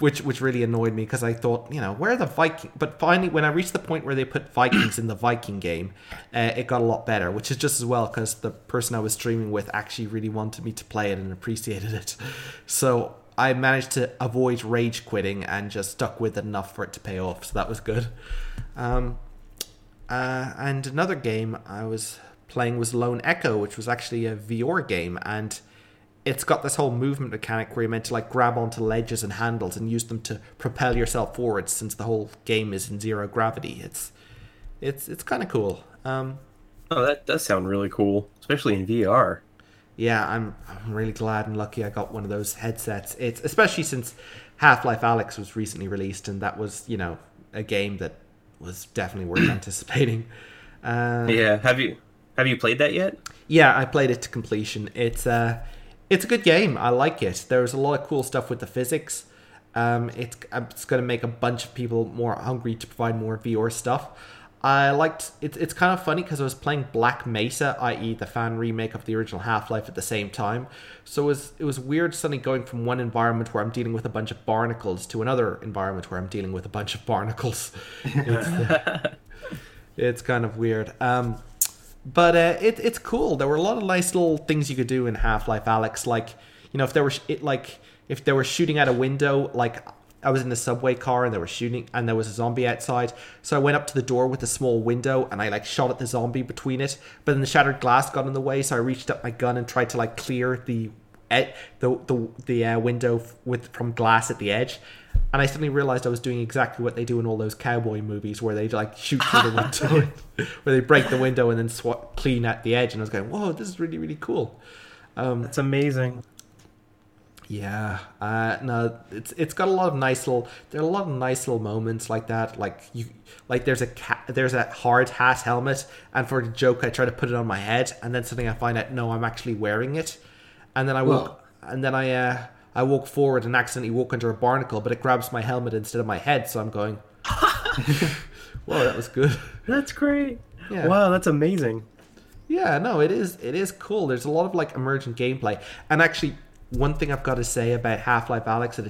Which really annoyed me, because I thought, where are the Vikings? But finally, when I reached the point where they put Vikings in the Viking game, it got a lot better, which is just as well, because the person I was streaming with actually really wanted me to play it and appreciated it. So I managed to avoid rage quitting and just stuck with it enough for it to pay off. So that was good. And another game I was playing was Lone Echo, which was actually a VR game, and it's got this whole movement mechanic where you're meant to grab onto ledges and handles and use them to propel yourself forward, since the whole game is in zero gravity. It's kind of cool. Oh, that does sound really cool, especially in VR. Yeah, I'm really glad and lucky I got one of those headsets. It's especially since Half-Life Alyx was recently released, and that was, a game that was definitely worth anticipating. Yeah, have you played that yet? Yeah, I played it to completion. It's a good game. I like it. There's a lot of cool stuff with the physics. It's going to make a bunch of people more hungry to provide more VR stuff. I liked it. It's kind of funny, because I was playing Black Mesa, i.e. the fan remake of the original Half-Life, at the same time. So it was weird suddenly going from one environment where I'm dealing with a bunch of barnacles to another environment where I'm dealing with a bunch of barnacles. It's kind of weird. But it's cool. There were a lot of nice little things you could do in Half-Life Alyx, if they were shooting out a window, I was in a subway car and they were shooting, and there was a zombie outside. So I went up to the door with a small window and I shot at the zombie between it. But then the shattered glass got in the way, so I reached up my gun and tried to clear the window from glass at the edge. And I suddenly realized I was doing exactly what they do in all those cowboy movies, where they shoot through the window, where they break the window and then swat clean at the edge. And I was going, "Whoa, this is really, really cool." That's amazing. Yeah, no, it's got a lot of nice little. There are a lot of nice little moments like that. There's a hard hat helmet, and for a joke, I try to put it on my head, and then suddenly I find out, no, I'm actually wearing it, and then I walk, and then I walk forward and accidentally walk under a barnacle, but it grabs my helmet instead of my head, so I'm going, whoa, that was good. That's great. Yeah. Wow, that's amazing. Yeah, no, it is cool. There's a lot of emergent gameplay. And actually, one thing I've got to say about Half-Life Alyx that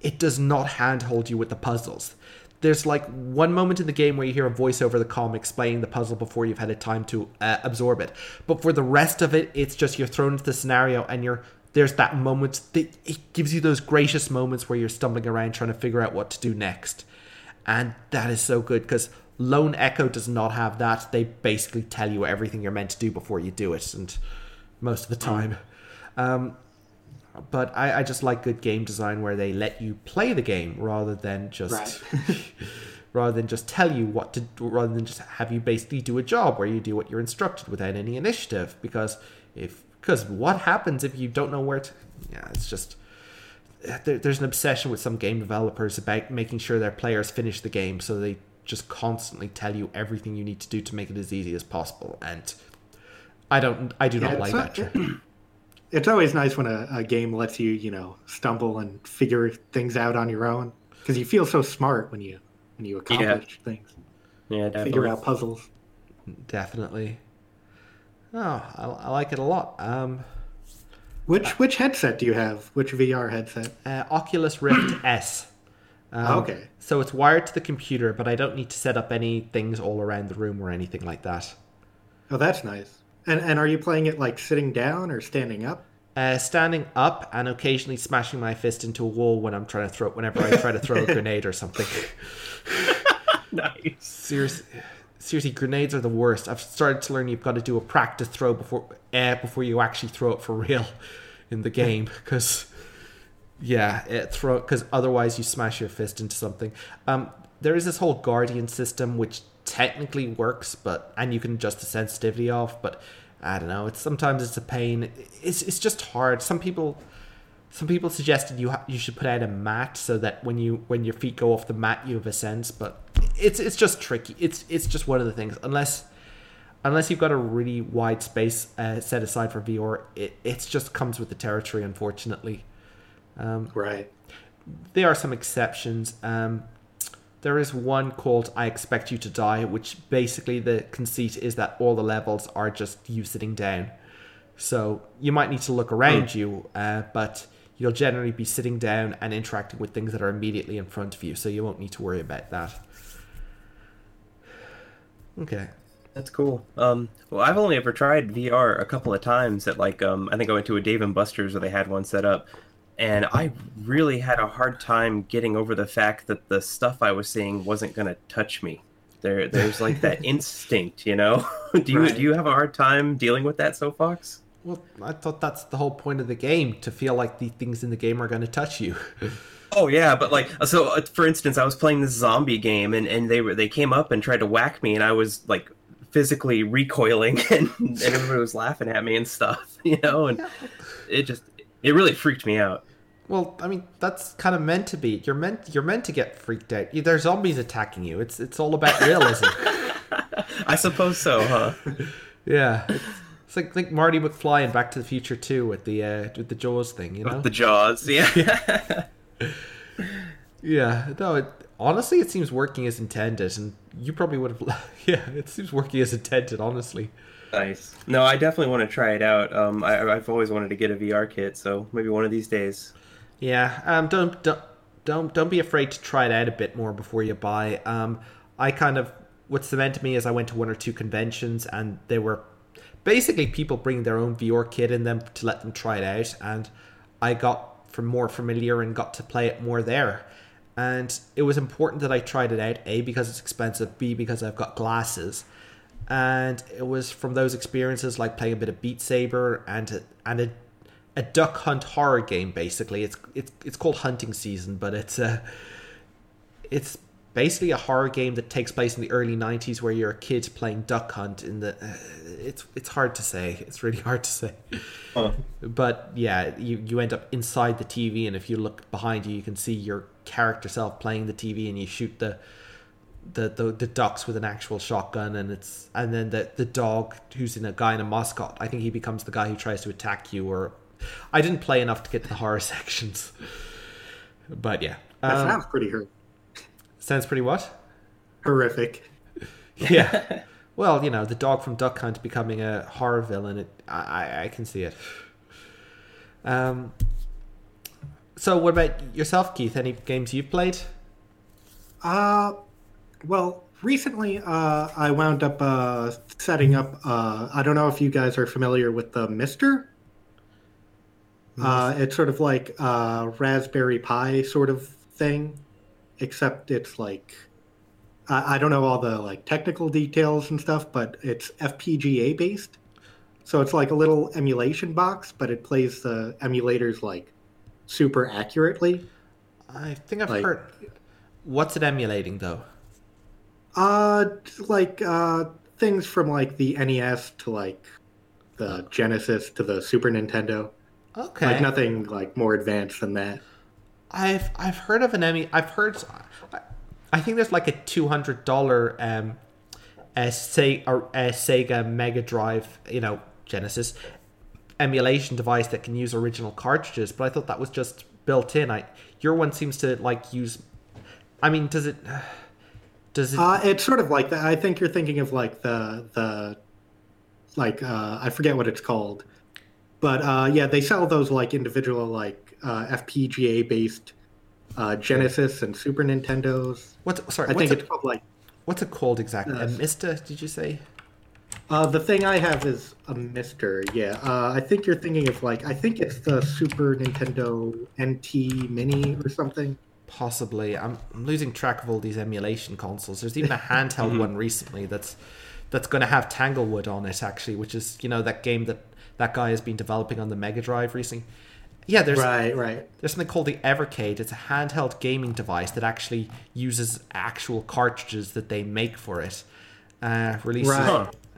it does not handhold you with the puzzles. There's one moment in the game where you hear a voice over the comm explaining the puzzle before you've had a time to absorb it. But for the rest of it, it's just you're thrown into the scenario and you're there's that moment that it gives you those gracious moments where you're stumbling around trying to figure out what to do next. And that is so good, because Lone Echo does not have that. They basically tell you everything you're meant to do before you do it, and most of the time. But I just like good game design where they let you play the game rather than just tell you what to, rather than just have you basically do a job where you do what you're instructed without any initiative. Because what happens if you don't know where to? Yeah, it's just there's an obsession with some game developers about making sure their players finish the game, so they just constantly tell you everything you need to do to make it as easy as possible. And I do not like that trend. It's always nice when a game lets you, stumble and figure things out on your own, because you feel so smart when you accomplish things. Yeah, definitely. Figure out puzzles. Definitely. Oh, I like it a lot. Which headset do you have? Which VR headset? Oculus Rift S. Okay. So it's wired to the computer, but I don't need to set up any things all around the room or anything like that. Oh, that's nice. And are you playing it like sitting down or standing up? Standing up, and occasionally smashing my fist into a wall whenever I try to throw a grenade or something. Nice. Seriously, grenades are the worst. I've started to learn you've got to do a practice throw before you actually throw it for real in the game, because otherwise you smash your fist into something. There is this whole Guardian system which technically works, and you can adjust the sensitivity of, but I don't know, sometimes it's a pain. It's just hard. Some people suggested you should put out a mat so that when your feet go off the mat you have a sense, but it's just tricky. It's just one of the things. Unless you've got a really wide space set aside for VR, it just comes with the territory, unfortunately. Right. There are some exceptions. There is one called I Expect You to Die, which basically the conceit is that all the levels are just you sitting down. So you might need to look around you, but you'll generally be sitting down and interacting with things that are immediately in front of you, so you won't need to worry about that. Okay. That's cool. Well, I've only ever tried VR a couple of times at I think I went to a Dave & Buster's where they had one set up. And I really had a hard time getting over the fact that the stuff I was seeing wasn't going to touch me. There's like that instinct, Do you have a hard time dealing with that, Soapbox? Well, I thought that's the whole point of the game, to feel like the things in the game are going to touch you. Oh yeah, but for instance, I was playing this zombie game, and they came up and tried to whack me, and I was like physically recoiling, and everybody was laughing at me and stuff, and it really freaked me out. Well, I mean, that's kind of meant to be. You're meant to get freaked out. There's zombies attacking you. It's all about realism. I suppose so, huh? Yeah. It's like Marty McFly in Back to the Future 2 with the Jaws thing, The Jaws, yeah. Yeah. No, honestly, it seems working as intended, and you probably would have... Yeah, it seems working as intended, honestly. Nice. No, I definitely want to try it out. I've always wanted to get a VR kit, so maybe one of these days. Yeah. Don't be afraid to try it out a bit more before you buy. What cemented me is I went to one or two conventions, and they were basically people bringing their own VR kit in them to let them try it out, and I got more familiar and got to play it more there. And it was important that I tried it out, A, because it's expensive, B, because I've got glasses. And it was from those experiences, like playing a bit of Beat Saber and a Duck Hunt horror game. Basically, it's called Hunting Season, but it's basically a horror game that takes place in the early '90s, where you're a kid playing Duck Hunt. It's hard to say. It's really hard to say. Huh. But yeah, you end up inside the TV, and if you look behind you, you can see your character self playing the TV, and you shoot the ducks with an actual shotgun, and then the dog who's a mascot. I think he becomes the guy who tries to attack you. Or I didn't play enough to get to the horror sections, but yeah, that sounds pretty horrific. Sounds pretty what? Horrific. Yeah. Well, the dog from Duck Hunt becoming a horror villain. I can see it. So, what about yourself, Keith? Any games you've played? Well, recently I wound up setting up, I don't know if you guys are familiar with the MiSTer. It's sort of like a Raspberry Pi sort of thing, except it's like, I don't know all the like technical details and stuff, but it's FPGA based. So it's like a little emulation box, but it plays the emulators like super accurately. I think I've heard. What's it emulating though? Things from like the NES to like the Genesis to the Super Nintendo. Okay. Like nothing like more advanced than that. I've heard of an Emmy. I think there's like a $200 a Sega Mega Drive, Genesis emulation device that can use original cartridges. But I thought that was just built in. Your one seems to like use. I mean, does it? It's sort of like that. I think you're thinking of like the I forget what it's called. But they sell those like individual like FPGA based Genesis and Super Nintendos. It's called like. What's it called exactly? A MiSTer? Did you say? The thing I have is a MiSTer. Yeah, I think you're thinking of like I think it's the Super Nintendo NT Mini or something. Possibly. I'm losing track of all these emulation consoles. There's even a handheld one recently that's going to have Tanglewood on it actually, which is that game that guy has been developing on the Mega Drive recently. Yeah, there's something called the Evercade. It's a handheld gaming device that actually uses actual cartridges that they make for it.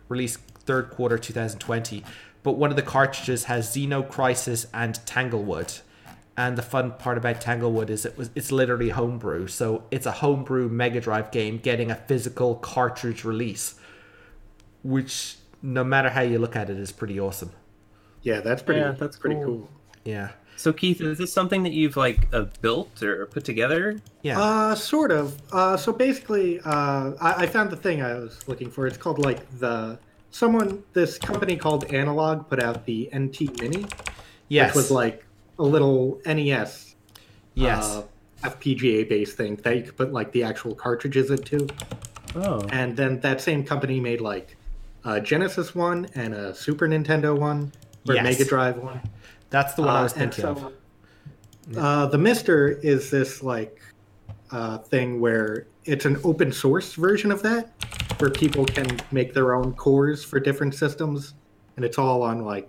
Released third quarter 2020. But one of the cartridges has Xeno Crisis and Tanglewood. And the fun part about Tanglewood is it's literally homebrew. So it's a homebrew Mega Drive game getting a physical cartridge release, which no matter how you look at it is pretty awesome. Yeah, that's pretty cool. Yeah. So Keith, is this something that you've like built or put together? Yeah. Sort of. So basically, I found the thing I was looking for. It's called like this company called Analog put out the NT Mini. Yes. Which was like a little NES. Yes. FPGA based thing that you could put like the actual cartridges into. Oh. And then that same company made like a Genesis one and a Super Nintendo one or Mega Drive one. That's the one I was thinking of. The MiSTer is this like thing where it's an open source version of that, where people can make their own cores for different systems, and it's all on like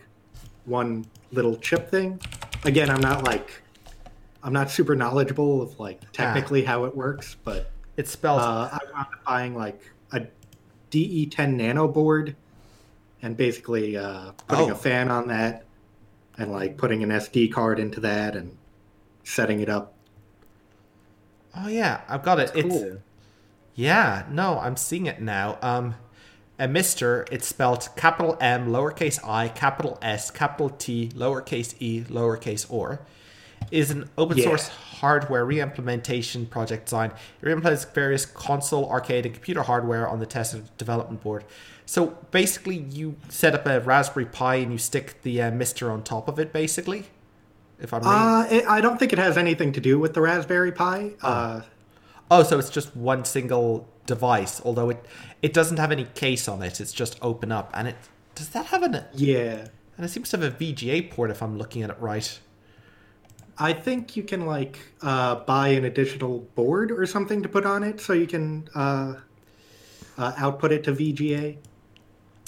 one little chip thing. Again, I'm not super knowledgeable of like technically how it works, but it's spelled. I wound up buying like a DE10 Nano board, and basically putting a fan on that. And like putting an SD card into that and setting it up. Oh yeah, I've got it. It's cool. Yeah, no, I'm seeing it now. A MiSTer, it's spelled capital M, lowercase I, capital S, capital T, lowercase E, lowercase R, is an open source hardware re-implementation project design. It re-implements various console, arcade, and computer hardware on the test and development board. So basically, you set up a Raspberry Pi and you stick the MiSTer on top of it, basically? If I'm I don't think it has anything to do with the Raspberry Pi. So it's just one single device, although it doesn't have any case on it. It's just open up. And it does that have an... Yeah. And it seems to have a VGA port, if I'm looking at it right. I think you can, like, buy an additional board or something to put on it, so you can output it to VGA.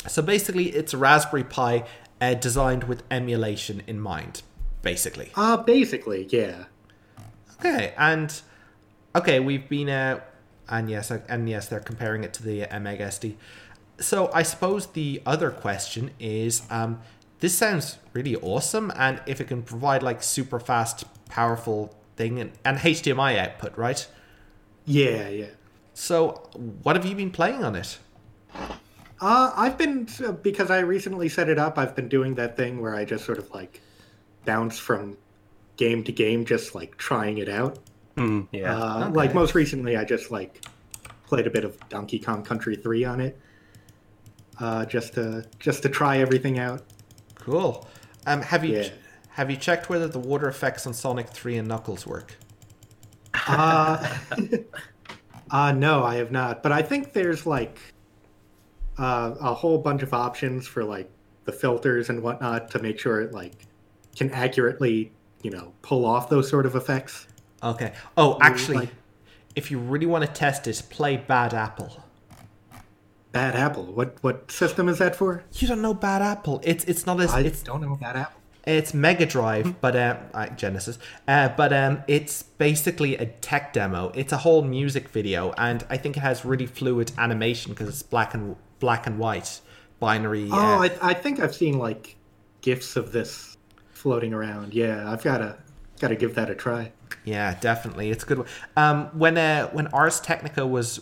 So basically, it's a Raspberry Pi designed with emulation in mind, basically. Basically, yeah. Okay, we've been... And yes, they're comparing it to the Mega SD. So I suppose the other question is... this sounds really awesome, and if it can provide like super fast, powerful thing and HDMI output, right? Yeah. So, what have you been playing on it? Because I recently set it up, I've been doing that thing where I just sort of like bounce from game to game, just like trying it out. Like most recently, I just like played a bit of Donkey Kong Country 3 on it, just to try everything out. Cool. Have you checked whether the water effects on Sonic 3 and Knuckles work? No, I have not. But I think there's like a whole bunch of options for like the filters and whatnot to make sure it like can accurately, you know, pull off those sort of effects. Okay. Oh, actually, like, if you really want to test this, play Bad Apple. Bad Apple? What system is that for? You don't know Bad Apple. It's not as... I don't know Bad Apple. It's Mega Drive, but Genesis. But it's basically a tech demo. It's a whole music video, and I think it has really fluid animation because it's black and white binary. Oh, I think I've seen like GIFs of this floating around. Yeah, I've gotta give that a try. Yeah, definitely, it's a good one. When Ars Technica was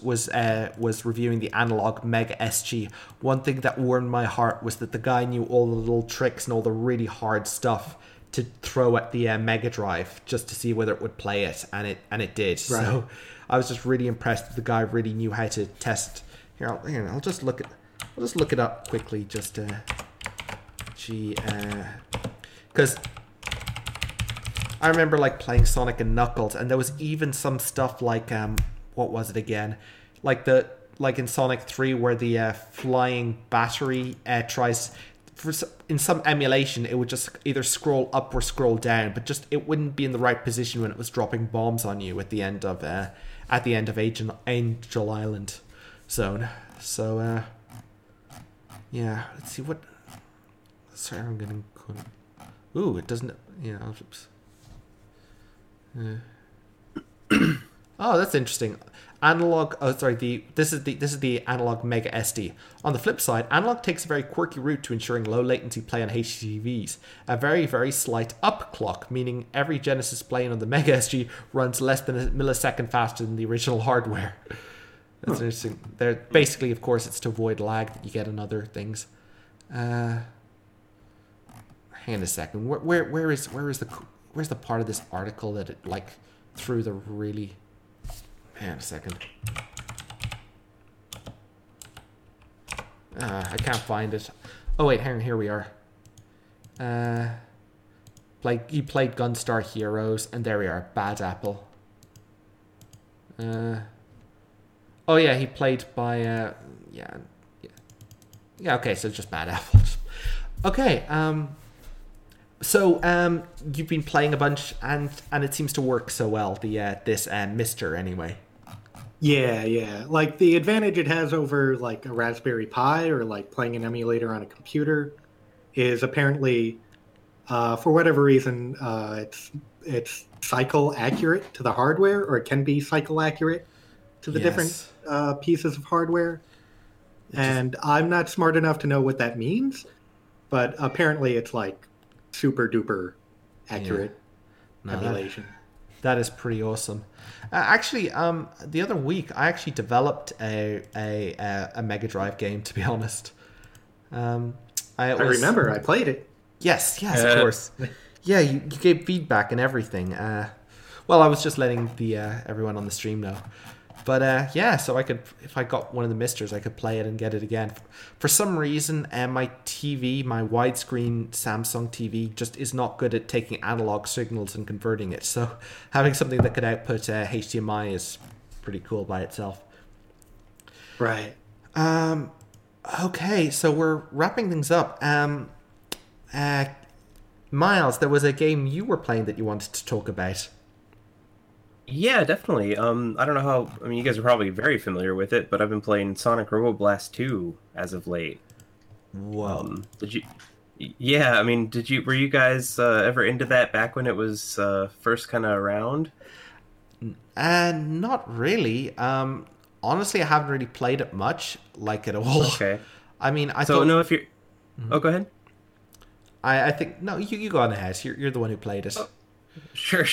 reviewing the analog Mega SG, one thing that warmed my heart was that the guy knew all the little tricks and all the really hard stuff to throw at the Mega Drive just to see whether it would play it, and it did. Right. So I was just really impressed that the guy really knew how to test. Here, I'll just look it up quickly. Just because. I remember like playing Sonic and Knuckles, and there was even some stuff like what was it again? Like in Sonic 3, where the flying battery tries. In some emulation, it would just either scroll up or scroll down, but just it wouldn't be in the right position when it was dropping bombs on you at the end of Angel Island Zone. So yeah, let's see what. Sorry, I'm gonna. Ooh, it doesn't. Yeah. Oops. Oh, that's interesting. This is the analog Mega SD. On the flip side, analog takes a very quirky route to ensuring low latency play on HDTVs. A very, very slight upclock, meaning every Genesis playing on the Mega SG runs less than a millisecond faster than the original hardware. That's interesting. They're basically, of course, it's to avoid lag that you get in other things. Hang on a second. Where's the part of this article that it like threw the really? Hang on a second. I can't find it. Oh wait, hang on. Here we are. Like you played Gunstar Heroes, and there we are. Bad Apple. Oh yeah, he played by yeah. Okay, so just Bad Apple. Okay. So you've been playing a bunch, and it seems to work so well. The this MiSTer anyway. Yeah. Like the advantage it has over like a Raspberry Pi or like playing an emulator on a computer is apparently, for whatever reason, it's cycle accurate to the hardware, or it can be cycle accurate to the different pieces of hardware. And I'm not smart enough to know what that means, but apparently it's like. Super duper accurate emulation. That is pretty awesome. Actually, the other week I actually developed a Mega Drive game. To be honest, I remember I played it. Yes, of course. Yeah, you gave feedback and everything. Well, I was just letting the everyone on the stream know. But so I could, if I got one of the MiSTers, I could play it and get it again. For some reason, my widescreen Samsung TV, just is not good at taking analog signals and converting it. So having something that could output HDMI is pretty cool by itself. Right. Okay, so we're wrapping things up. Miles, there was a game you were playing that you wanted to talk about. Yeah, definitely. I don't know how... I mean, you guys are probably very familiar with it, but I've been playing Sonic RoboBlast 2 as of late. Whoa. Did you... Yeah, I mean, were you guys ever into that back when it was first kind of around? Not really. Honestly, I haven't really played it much, like at all. Okay. I mean, I thought... So, no, if you're... Mm-hmm. Oh, go ahead. I think... No, you go on ahead. You're the one who played it. Oh. Sure.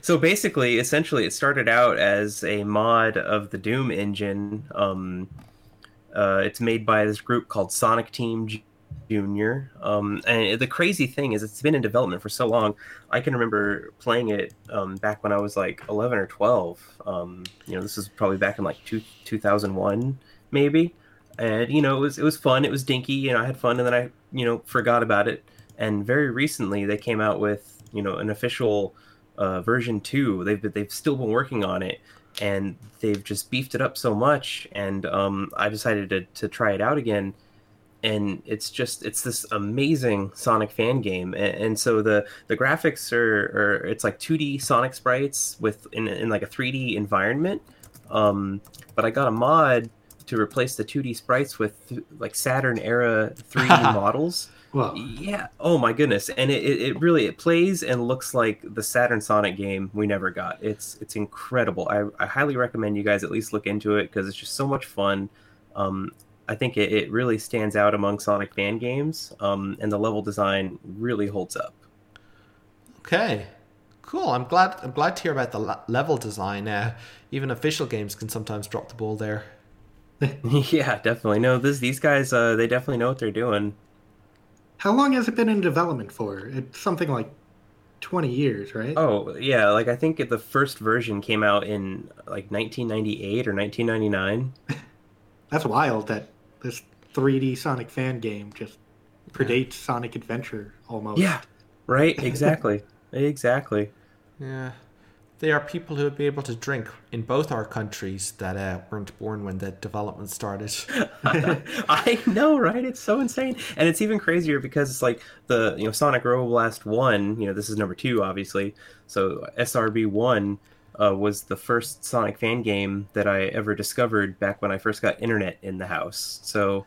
So basically, essentially, it started out as a mod of the Doom engine. It's made by this group called Sonic Team Junior. And the crazy thing is, it's been in development for so long. I can remember playing it back when I was like 11 or 12. This was probably back in like 2001, maybe. And it was fun. It was dinky, and I had fun. And then I forgot about it. And very recently, they came out with. An official version 2. They've still been working on it, and they've just beefed it up so much. And I decided to try it out again. And it's this amazing Sonic fan game. And so the graphics are it's like 2D Sonic sprites with in like a 3D environment. But I got a mod to replace the 2D sprites with like Saturn era 3D models. Whoa. Yeah. Oh my goodness. And it really plays and looks like the Saturn Sonic game we never got. It's incredible. I highly recommend you guys at least look into it because it's just so much fun. I think it really stands out among Sonic fan games, and the level design really holds up. Okay, cool. I'm glad to hear about the level design. Even official games can sometimes drop the ball there. Yeah, definitely. No, these guys, they definitely know what they're doing. How long has it been in development for? It's something like 20 years, right? Oh, yeah. Like I think the first version came out in like 1998 or 1999. That's wild that this 3D Sonic fan game just predates Sonic Adventure almost. Yeah, right? Exactly. Exactly. Yeah. There are people who would be able to drink in both our countries that weren't born when the development started. I know, right? It's so insane. And it's even crazier because it's like the Sonic Roboblast 1, this is number 2, obviously. So SRB 1 was the first Sonic fan game that I ever discovered back when I first got internet in the house. So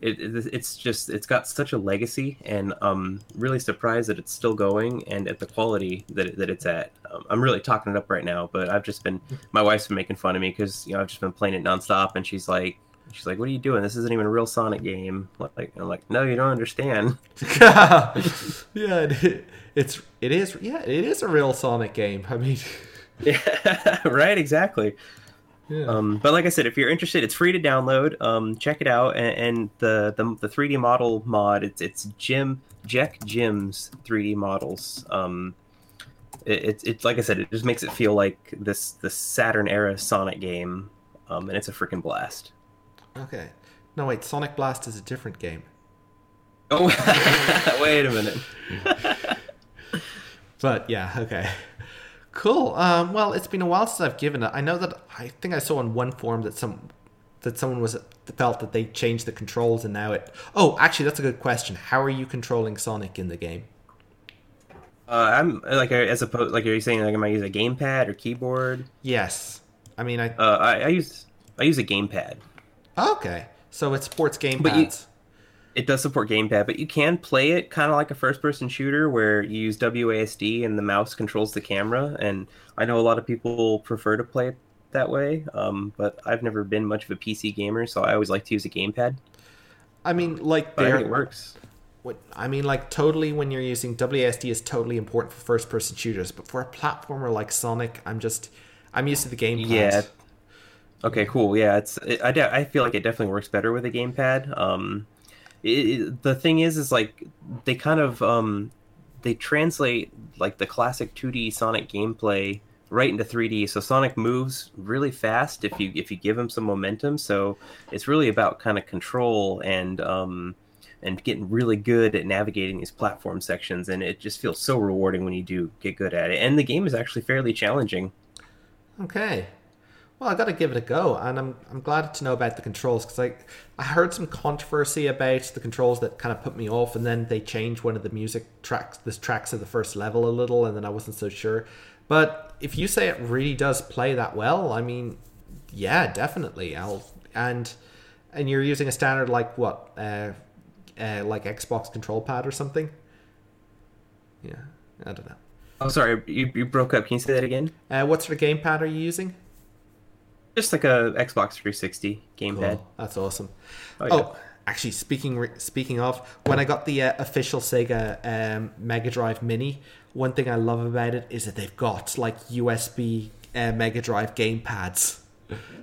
it's got such a legacy, and really surprised that it's still going and at the quality that it's at. I'm really talking it up right now, but my wife's been making fun of me because I've just been playing it nonstop, and she's like, "What are you doing? This isn't even a real Sonic game." Like I'm like, "No, you don't understand." Yeah, it is. Yeah, it is a real Sonic game. I mean. Yeah, right, exactly. Yeah. But like I said, if you're interested, it's free to download. Check it out, and the 3D model mod, it's Jim's 3D models. It's like I said, it just makes it feel like this Saturn era Sonic game, and it's a freaking blast. Okay, no wait, Sonic Blast is a different game. Oh, wait a minute. But yeah, okay. Cool. Well, it's been a while since I've given it. I think I saw on one forum that someone felt that they changed the controls and now it. Oh, actually, that's a good question. How are you controlling Sonic in the game? I'm like, as opposed, like, are you saying like, am I using a gamepad or keyboard? Yes. I mean, I use a gamepad. Okay, so it supports gamepads. It does support gamepad, but you can play it kind of like a first-person shooter where you use WASD and the mouse controls the camera. And I know a lot of people prefer to play it that way, but I've never been much of a PC gamer, so I always like to use a gamepad. I mean, like, it works. Totally, when you're using WASD, is totally important for first-person shooters, but for a platformer like Sonic, I'm used to the gamepad. Yeah. Okay, cool. Yeah, I feel like it definitely works better with a gamepad. The thing is like they kind of they translate like the classic 2D Sonic gameplay right into 3D. So Sonic moves really fast if you give him some momentum. So it's really about kind of control and getting really good at navigating these platform sections. And it just feels so rewarding when you do get good at it. And the game is actually fairly challenging. Okay. Well, I got to give it a go, and I'm glad to know about the controls, because I heard some controversy about the controls that kind of put me off, and then they changed one of the music tracks, the tracks of the first level a little, and then I wasn't so sure. But if you say it really does play that well, I mean, yeah, definitely. And you're using a standard like what, like Xbox control pad or something? Yeah, I don't know. Oh, sorry, you broke up. Can you say that again? What sort of gamepad are you using? Just like a Xbox 360 gamepad. Cool. That's awesome. Oh, yeah. Actually, speaking of, when I got the official Sega Mega Drive Mini, one thing I love about it is that they've got like USB Mega Drive gamepads.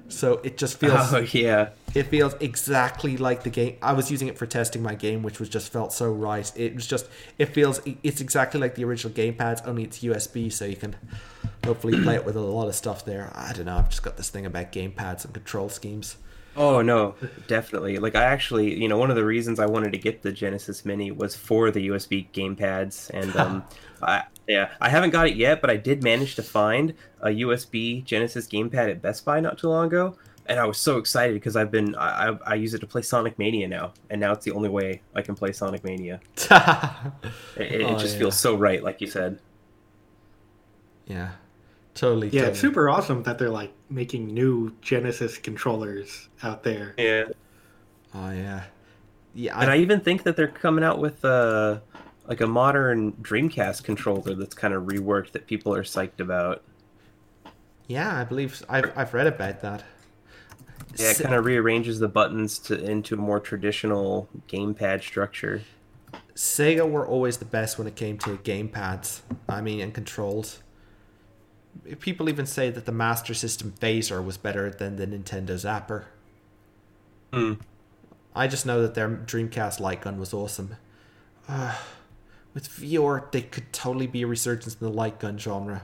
So it just feels. Oh yeah. It feels exactly like the game. I was using it for testing my game, which was just felt so right. It's exactly like the original gamepads, only it's USB, so you can hopefully play it with a lot of stuff there. I don't know. I've just got this thing about gamepads and control schemes. Oh no, definitely. Like I actually, one of the reasons I wanted to get the Genesis Mini was for the USB gamepads, and I haven't got it yet, but I did manage to find a USB Genesis gamepad at Best Buy not too long ago. And I was so excited because I've been I use it to play Sonic Mania now, and now it's the only way I can play Sonic Mania. It just feels so right, like you said. Yeah, totally. Yeah, it's super awesome that they're like making new Genesis controllers out there. Yeah. Oh yeah. Yeah. And I even think that they're coming out with like a modern Dreamcast controller that's kind of reworked that people are psyched about. Yeah, I believe I've read about that. Yeah, it kind of rearranges the buttons into a more traditional gamepad structure. Sega were always the best when it came to gamepads, I mean, and controls. People even say that the Master System Phaser was better than the Nintendo Zapper. Mm. I just know that their Dreamcast light gun was awesome. With VR, they could totally be a resurgence in the light gun genre.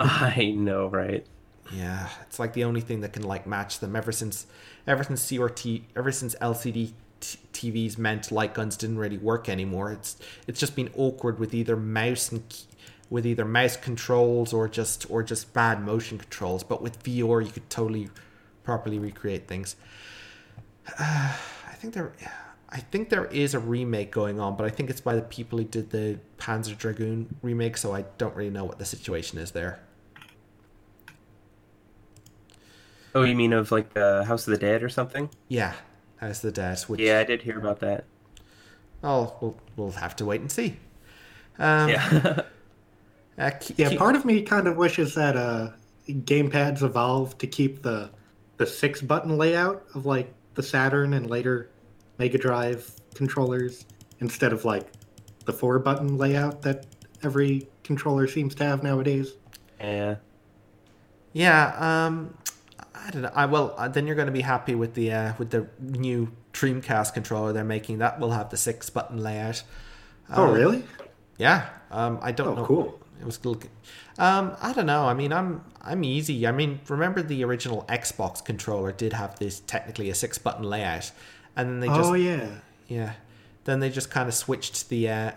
I know, right? Yeah, it's like the only thing that can like match them ever since LCD TVs meant light guns didn't really work anymore. It's just been awkward with either mouse and mouse controls or just bad motion controls. But with VR, you could totally properly recreate things. I think there is a remake going on, but I think it's by the people who did the Panzer Dragoon remake. So I don't really know what the situation is there. Oh, you mean of like House of the Dead or something? Yeah, House of the Dead. Which... Yeah, I did hear about that. Oh, we'll have to wait and see. Yeah. Part of me kind of wishes that gamepads evolved to keep the 6-button layout of like the Saturn and later Mega Drive controllers instead of like the 4-button layout that every controller seems to have nowadays. Yeah. Yeah. I don't know. Then you're going to be happy with the new Dreamcast controller they're making. That will have the 6-button layout. Oh, really? Yeah. I don't know. Oh, cool. It was cool. I don't know. I mean, I'm easy. I mean, remember the original Xbox controller did have this technically a 6-button layout, and then they just Then they just kind of switched the.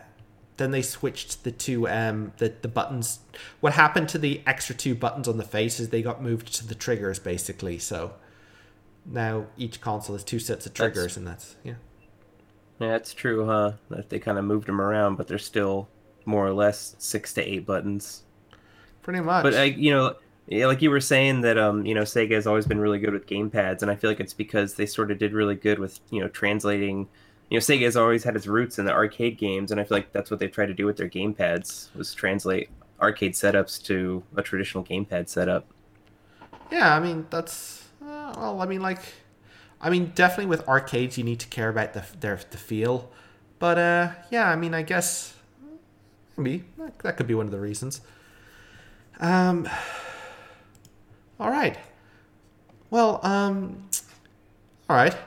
Then they switched the two the buttons. What happened to the extra 2 buttons on the face is they got moved to the triggers basically. So now each console has 2 sets of triggers, Yeah, that's true, huh? That they kind of moved them around, but they're still more or less 6 to 8 buttons. Pretty much. But like you were saying that Sega has always been really good with gamepads, and I feel like it's because they sort of did really good with translating. Sega has always had its roots in the arcade games, and I feel like that's what they've tried to do with their gamepads, was translate arcade setups to a traditional gamepad setup. Yeah, I mean, that's... definitely with arcades, you need to care about the feel. But, I guess... Maybe. That could be one of the reasons. All right. Well, all right.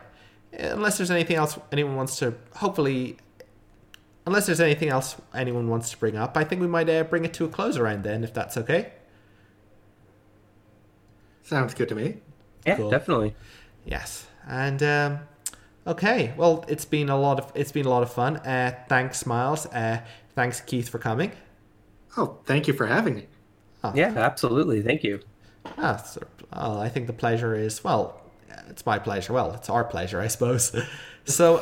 Unless there's anything else anyone wants to bring up, I think we might bring it to a close around then, if that's okay. Sounds good to me. Yeah, cool. Definitely. Yes. And okay. Well, it's been a lot of fun. Thanks, Miles. Thanks, Keith, for coming. Oh, thank you for having me. Oh. Yeah, absolutely. Thank you. I think the pleasure is it's my pleasure. Well, it's our pleasure, I suppose. So,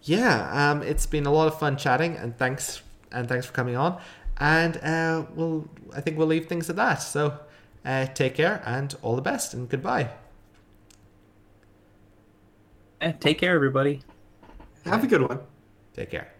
it's been a lot of fun chatting, and thanks for coming on. And I think we'll leave things at that. So, take care and all the best, and goodbye. Take care, everybody. Have a good one. Take care.